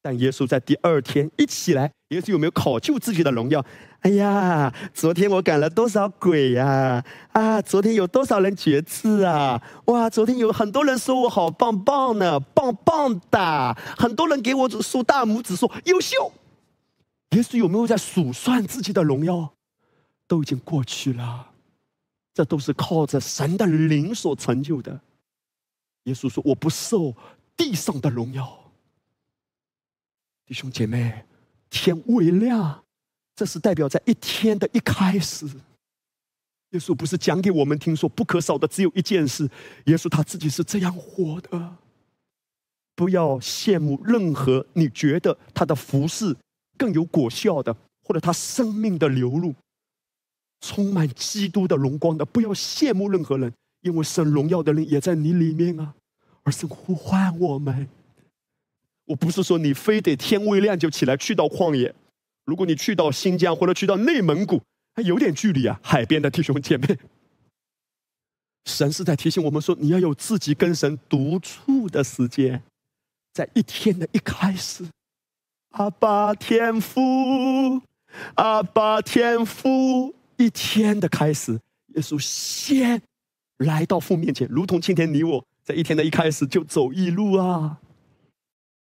但耶稣在第2天一起来，耶稣有没有考究自己的荣耀？哎呀，昨天我赶了多少鬼呀！啊，昨天有多少人决志啊！哇，昨天有很多人说我好棒棒呢，棒棒的！很多人给我竖大拇指说优秀。耶稣有没有在数算自己的荣耀？都已经过去了，这都是靠着神的灵所成就的。耶稣说：“我不受地上的荣耀。”弟兄姐妹，天未亮，这是代表在一天的一开始。耶稣不是讲给我们听说不可少的只有一件事，耶稣他自己是这样活的。不要羡慕任何你觉得他的服事更有果效的，或者他生命的流露充满基督的荣光的，不要羡慕任何人，因为神荣耀的人也在你里面啊。而神呼唤我们，我不是说你非得天未亮就起来去到旷野。如果你去到新疆或者去到内蒙古，还有点距离啊，海边的弟兄姐妹，神是在提醒我们说，你要有自己跟神独处的时间，在一天的一开始。阿爸天父，阿爸天父，一天的开始，耶稣先来到父面前，如同今天你我在一天的一开始就走义路啊。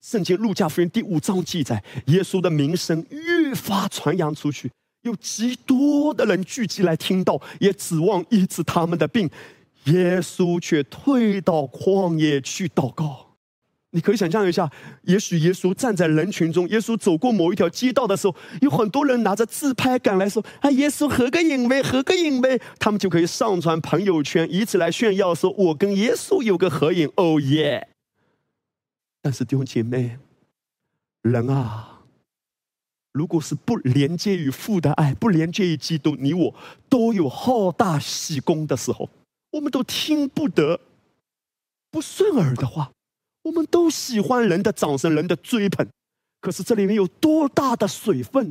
圣经路加福音第5章记载，耶稣的名声越发传扬出去，有极多的人聚集来听到，也指望医治他们的病。耶稣却退到旷野去祷告。你可以想象一下，也许耶稣站在人群中，耶稣走过某一条街道的时候，有很多人拿着自拍杆来说：“啊，耶稣合个影呗，合个影呗。”他们就可以上传朋友圈，以此来炫耀说：“我跟耶稣有个合影，哦耶！”但是弟兄姐妹，人啊，如果是不连接于父的爱，不连接于基督，你我都有好大喜功的时候，我们都听不得不顺耳的话，我们都喜欢人的掌声，人的追捧。可是这里面有多大的水分，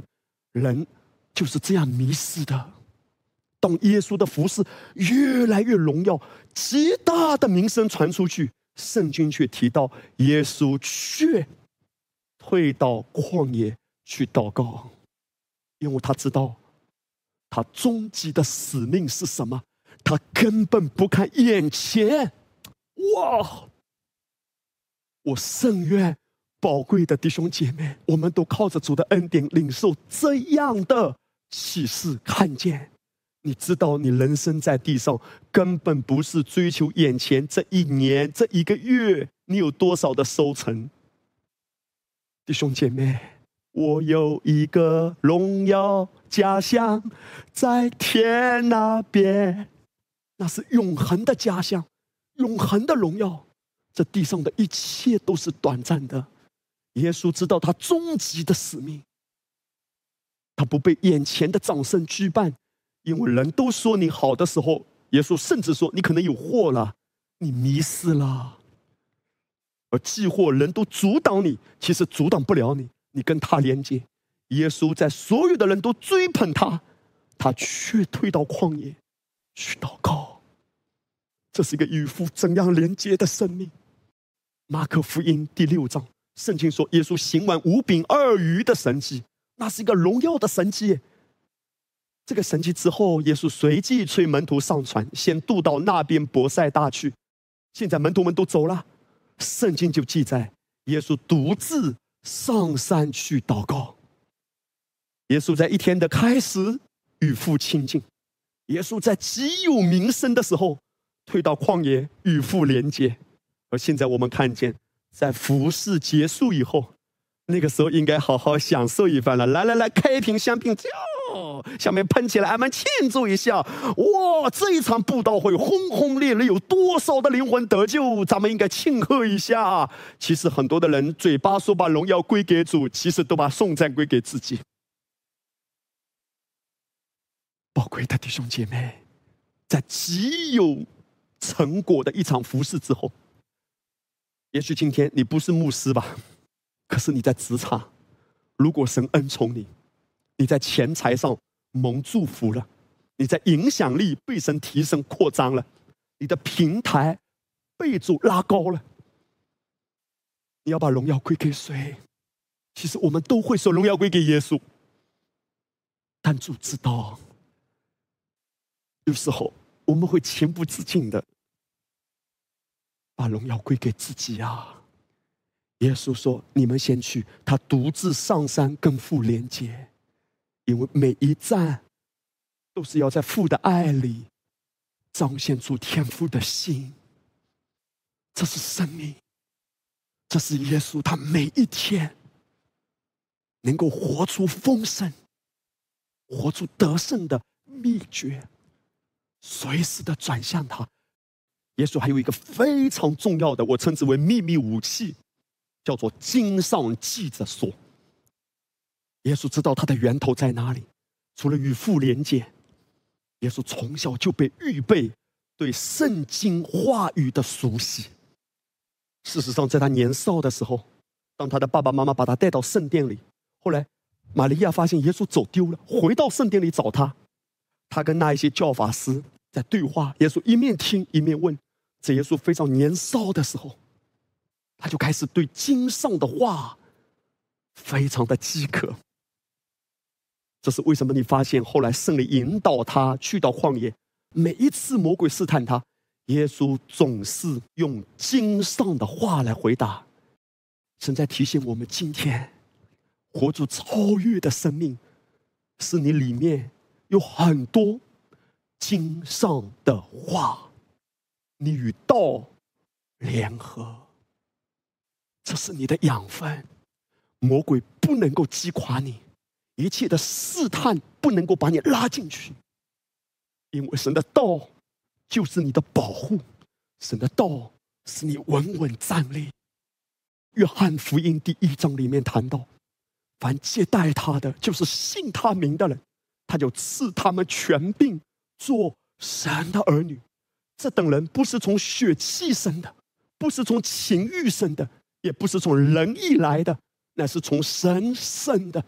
人就是这样迷失的。当耶稣的服事越来越荣耀，极大的名声传出去，圣经却提到耶稣却退到旷野去祷告，因为他知道他终极的使命是什么，他根本不看眼前。哇！我甚愿宝贵的弟兄姐妹，我们都靠着主的恩典领受这样的启示看见。你知道你人生在地上根本不是追求眼前这一年这一个月你有多少的收成。弟兄姐妹，我有一个荣耀家乡在天那边，那是永恒的家乡，永恒的荣耀。这地上的一切都是短暂的。耶稣知道他终极的使命，他不被眼前的掌声羁绊，因为人都说你好的时候，耶稣甚至说你可能有祸了，你迷失了。而既或人都阻挡你，其实阻挡不了你，你跟他连接。耶稣在所有的人都追捧他，他却退到旷野去祷告。这是一个与父怎样连接的生命。马可福音第6章，圣经说耶稣行完5饼2鱼的神迹，那是一个荣耀的神迹。这个神迹之后，耶稣随即催门徒上船，先渡到那边伯赛大去。现在门徒们都走了，圣经就记载耶稣独自上山去祷告。耶稣在一天的开始与父亲近，耶稣在极有名声的时候退到旷野与父连接。而现在我们看见在服事结束以后，那个时候应该好好享受一番了。来来来，开一瓶香槟酒，下面喷起来，俺们庆祝一下。哇，这一场布道会轰轰烈烈，有多少的灵魂得救，咱们应该庆贺一下。其实很多的人嘴巴说把荣耀归给主，其实都把颂赞归给自己。宝贵的弟兄姐妹，在极有成果的一场服事之后，也许今天你不是牧师吧，可是你在职场，如果神恩宠你，你在钱财上蒙祝福了，你在影响力被神提升扩张了，你的平台被主拉高了，你要把荣耀归给谁？其实我们都会说荣耀归给耶稣，但主知道，有时候我们会情不自禁的把荣耀归给自己啊。耶稣说你们先去，他独自上山跟父连接，因为每一站都是要在父的爱里彰显出天父的心。这是生命，这是耶稣他每一天能够活出丰盛、活出得胜的秘诀，随时的转向他。耶稣还有一个非常重要的，我称之为秘密武器，叫做经上记着说。耶稣知道他的源头在哪里，除了与父连接，耶稣从小就被预备对圣经话语的熟悉。事实上在他年少的时候，当他的爸爸妈妈把他带到圣殿里，后来玛利亚发现耶稣走丢了，回到圣殿里找他，他跟那一些教法师在对话，耶稣一面听一面问。在耶稣非常年少的时候，他就开始对经上的话非常的饥渴。这是为什么你发现后来圣灵引导他去到旷野，每一次魔鬼试探他，耶稣总是用经上的话来回答。神在提醒我们，今天活出超越的生命，是你里面有很多经上的话，你与道联合，这是你的养分。魔鬼不能够击垮你，一切的试探不能够把你拉进去，因为神的道就是你的保护，神的道使你稳稳站立。约翰福音第1章里面谈到，凡接待他的，就是信他名的人，他就赐他们权柄做神的儿女。这等人不是从血气生的，不是从情欲生的，也不是从人意来的，乃是从神圣的。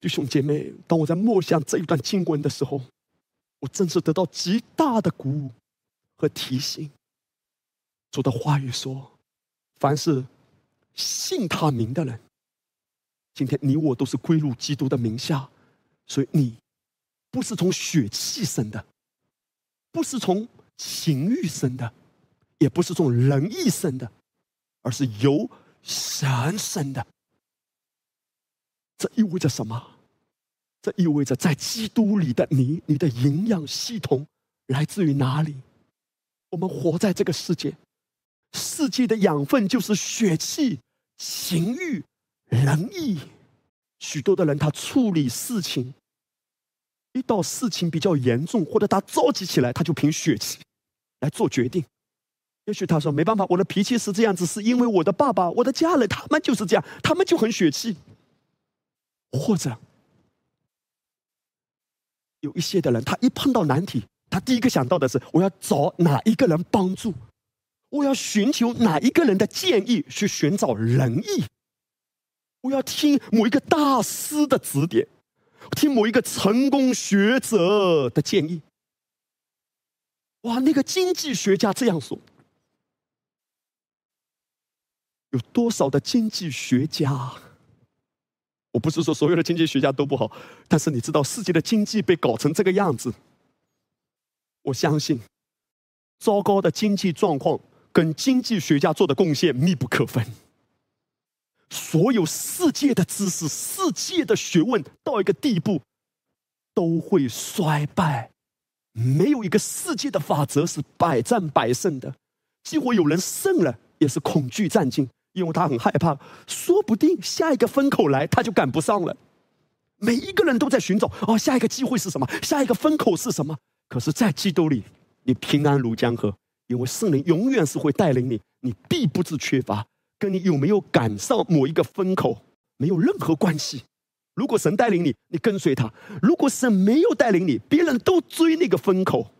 弟兄姐妹，当我在默想这一段经文的时候，我真是得到极大的鼓舞和提醒。主的话语说，凡是信他名的人，今天你我都是归入基督的名下，所以你不是从血气生的，不是从情欲生的，也不是从人意生的，而是由神生的。这意味着什么？这意味着在基督里的你，你的营养系统来自于哪里？我们活在这个世界，世界的养分就是血气、情欲、仁义。许多的人他处理事情一到事情比较严重，或者他着急起来，他就凭血气来做决定。也许他说没办法，我的脾气是这样子，是因为我的爸爸、我的家人他们就是这样，他们就很血气。或者有一些的人，他一碰到难题，他第一个想到的是我要找哪一个人帮助，我要寻求哪一个人的建议，去寻找仁义，我要听某一个大师的指点。听某一个成功学者的建议，哇，那个经济学家这样说。有多少的经济学家？我不是说所有的经济学家都不好，但是你知道世界的经济被搞成这个样子，我相信糟糕的经济状况跟经济学家做的贡献密不可分。所有世界的知识、世界的学问到一个地步都会衰败，没有一个世界的法则是百战百胜的。几乎有人胜了也是恐惧战尽，因为他很害怕，说不定下一个风口来他就赶不上了。每一个人都在寻找下一个机会是什么，下一个风口是什么。可是在基督里你平安如江河，因为圣灵永远是会带领你，你必不致缺乏，跟你有没有赶上某一个风口没有任何关系。如果神带领你，你跟随他；如果神没有带领你，别人都追那个风口，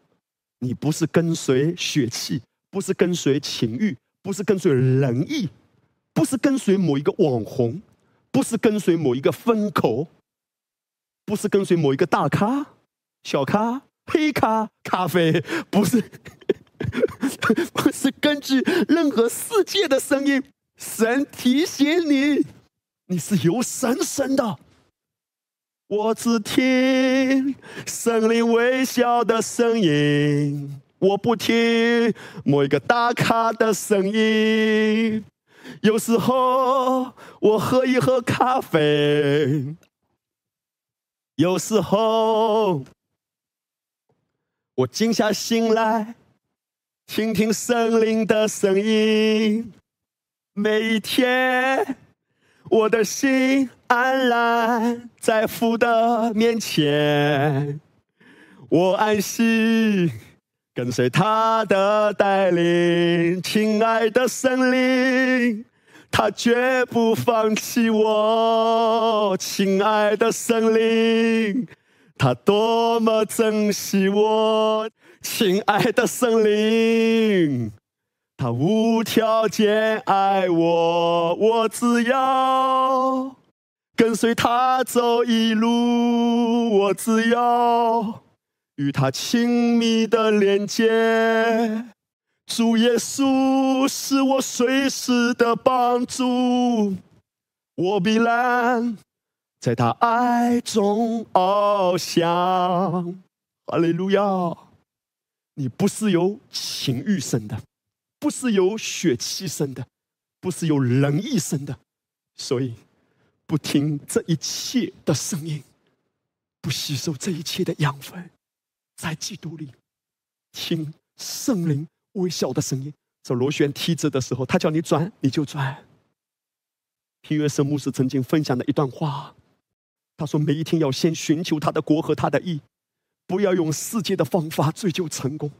你不是跟随血气，不是跟随情欲，不是跟随仁义，不是跟随某一个网红，不是跟随某一个风口，不是跟随某一个大咖、小咖、黑咖、咖啡，不是不是根据任何世界的声音。神提醒你，你是由神生的。我只听圣灵微笑的声音，我不听某一个大咖的声音。有时候我喝一喝咖啡，有时候我静下心来听听圣灵的声音。每一天我的心安然在父的面前，我安息跟随他的带领。亲爱的圣灵，他绝不放弃我。亲爱的圣灵，他多么珍惜我。亲爱的圣灵，他无条件爱我，我只要跟随他走一路，我只要与他亲密的连接。主耶稣是我随时的帮助，我必然在他爱中翱翔。哈利路亚！你不是由情欲生的，不是由血气生的，不是由仁义生的，所以不听这一切的声音，不吸收这一切的养分。在基督里听圣灵微笑的声音。这螺旋梯子的时候，他叫你转你就转。平约瑟牧师曾经分享的一段话，他说每一天要先寻求他的国和他的义，不要用世界的方法追求成功。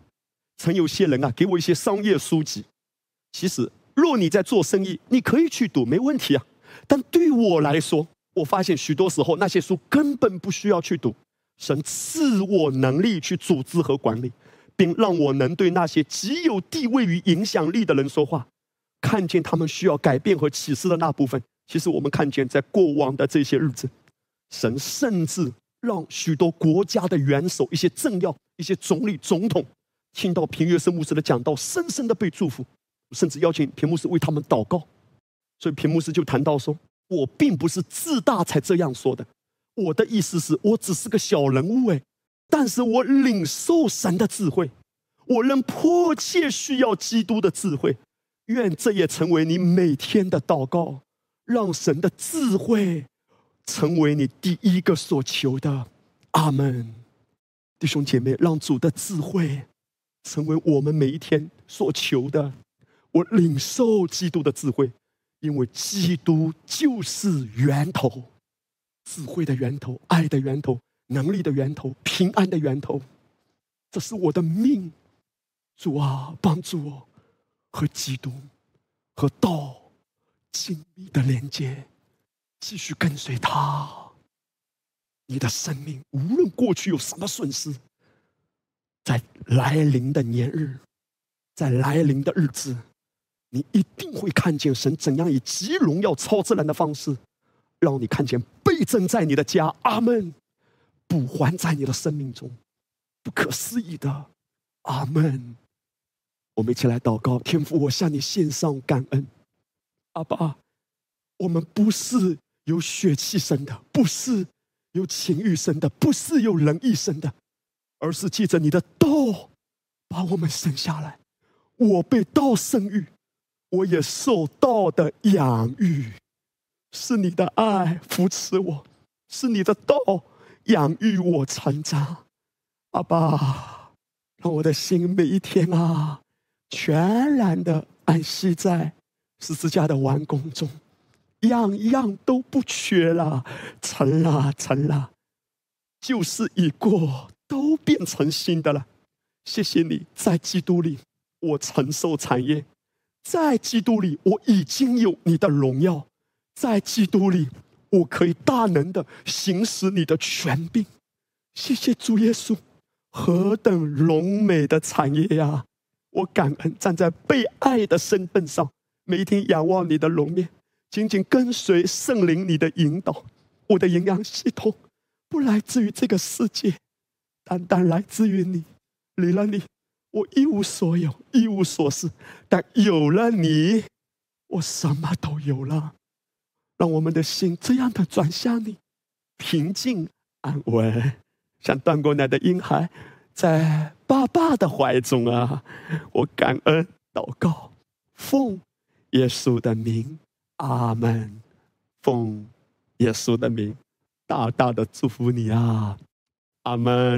曾有些人给我一些商业书籍，其实若你在做生意，你可以去读，没问题啊。但对我来说，我发现许多时候那些书根本不需要去读。神赐我能力去组织和管理，并让我能对那些极有地位与影响力的人说话，看见他们需要改变和启示的那部分。其实我们看见在过往的这些日子，神甚至让许多国家的元首、一些政要、一些总理、总统听到平约瑟牧师的讲道，深深的被祝福，甚至邀请平牧师为他们祷告。所以平牧师就谈到说，我并不是自大才这样说的，我的意思是我只是个小人物但是我领受神的智慧，我仍迫切需要基督的智慧。愿这也成为你每天的祷告，让神的智慧成为你第一个所求的。阿们。弟兄姐妹，让主的智慧成为我们每一天所求的。我领受基督的智慧，因为基督就是源头，智慧的源头，爱的源头。能力的源头，平安的源头。这是我的命，主啊，帮助我和基督、和道紧密的连接，继续跟随他。你的生命无论过去有什么损失，在来临的年日，在来临的日子，你一定会看见神怎样以极荣耀超自然的方式让你看见倍增在你的家，阿们，补还在你的生命中，不可思议的，阿们。我们一起来祷告。天父，我向你献上感恩。阿爸，我们不是有血气生的，不是有情欲生的，不是有人意生的，而是借着你的道把我们生下来。我被道生育，我也受道的养育，是你的爱扶持我，是你的道养育我成长。阿爸，让我的心每一天啊，全然的安息在十字架的完工中，样样都不缺了，成了，成了，旧事已过，都变成新的了。谢谢你，在基督里我承受产业，在基督里我已经有你的荣耀，在基督里我可以大能的行使你的权柄。谢谢主耶稣，何等荣美的产业呀！我感恩站在被爱的身份上，每天仰望你的容面，紧紧跟随圣灵你的引导。我的营养系统不来自于这个世界，单单来自于你。离了你，我一无所有，一无所是，但有了你，我什么都有了。让我们的心这样的转向你，平静安稳，像断过奶的婴孩在爸爸的怀中啊！我感恩祷告，奉耶稣的名，阿们。奉耶稣的名，大大的祝福你啊！阿们。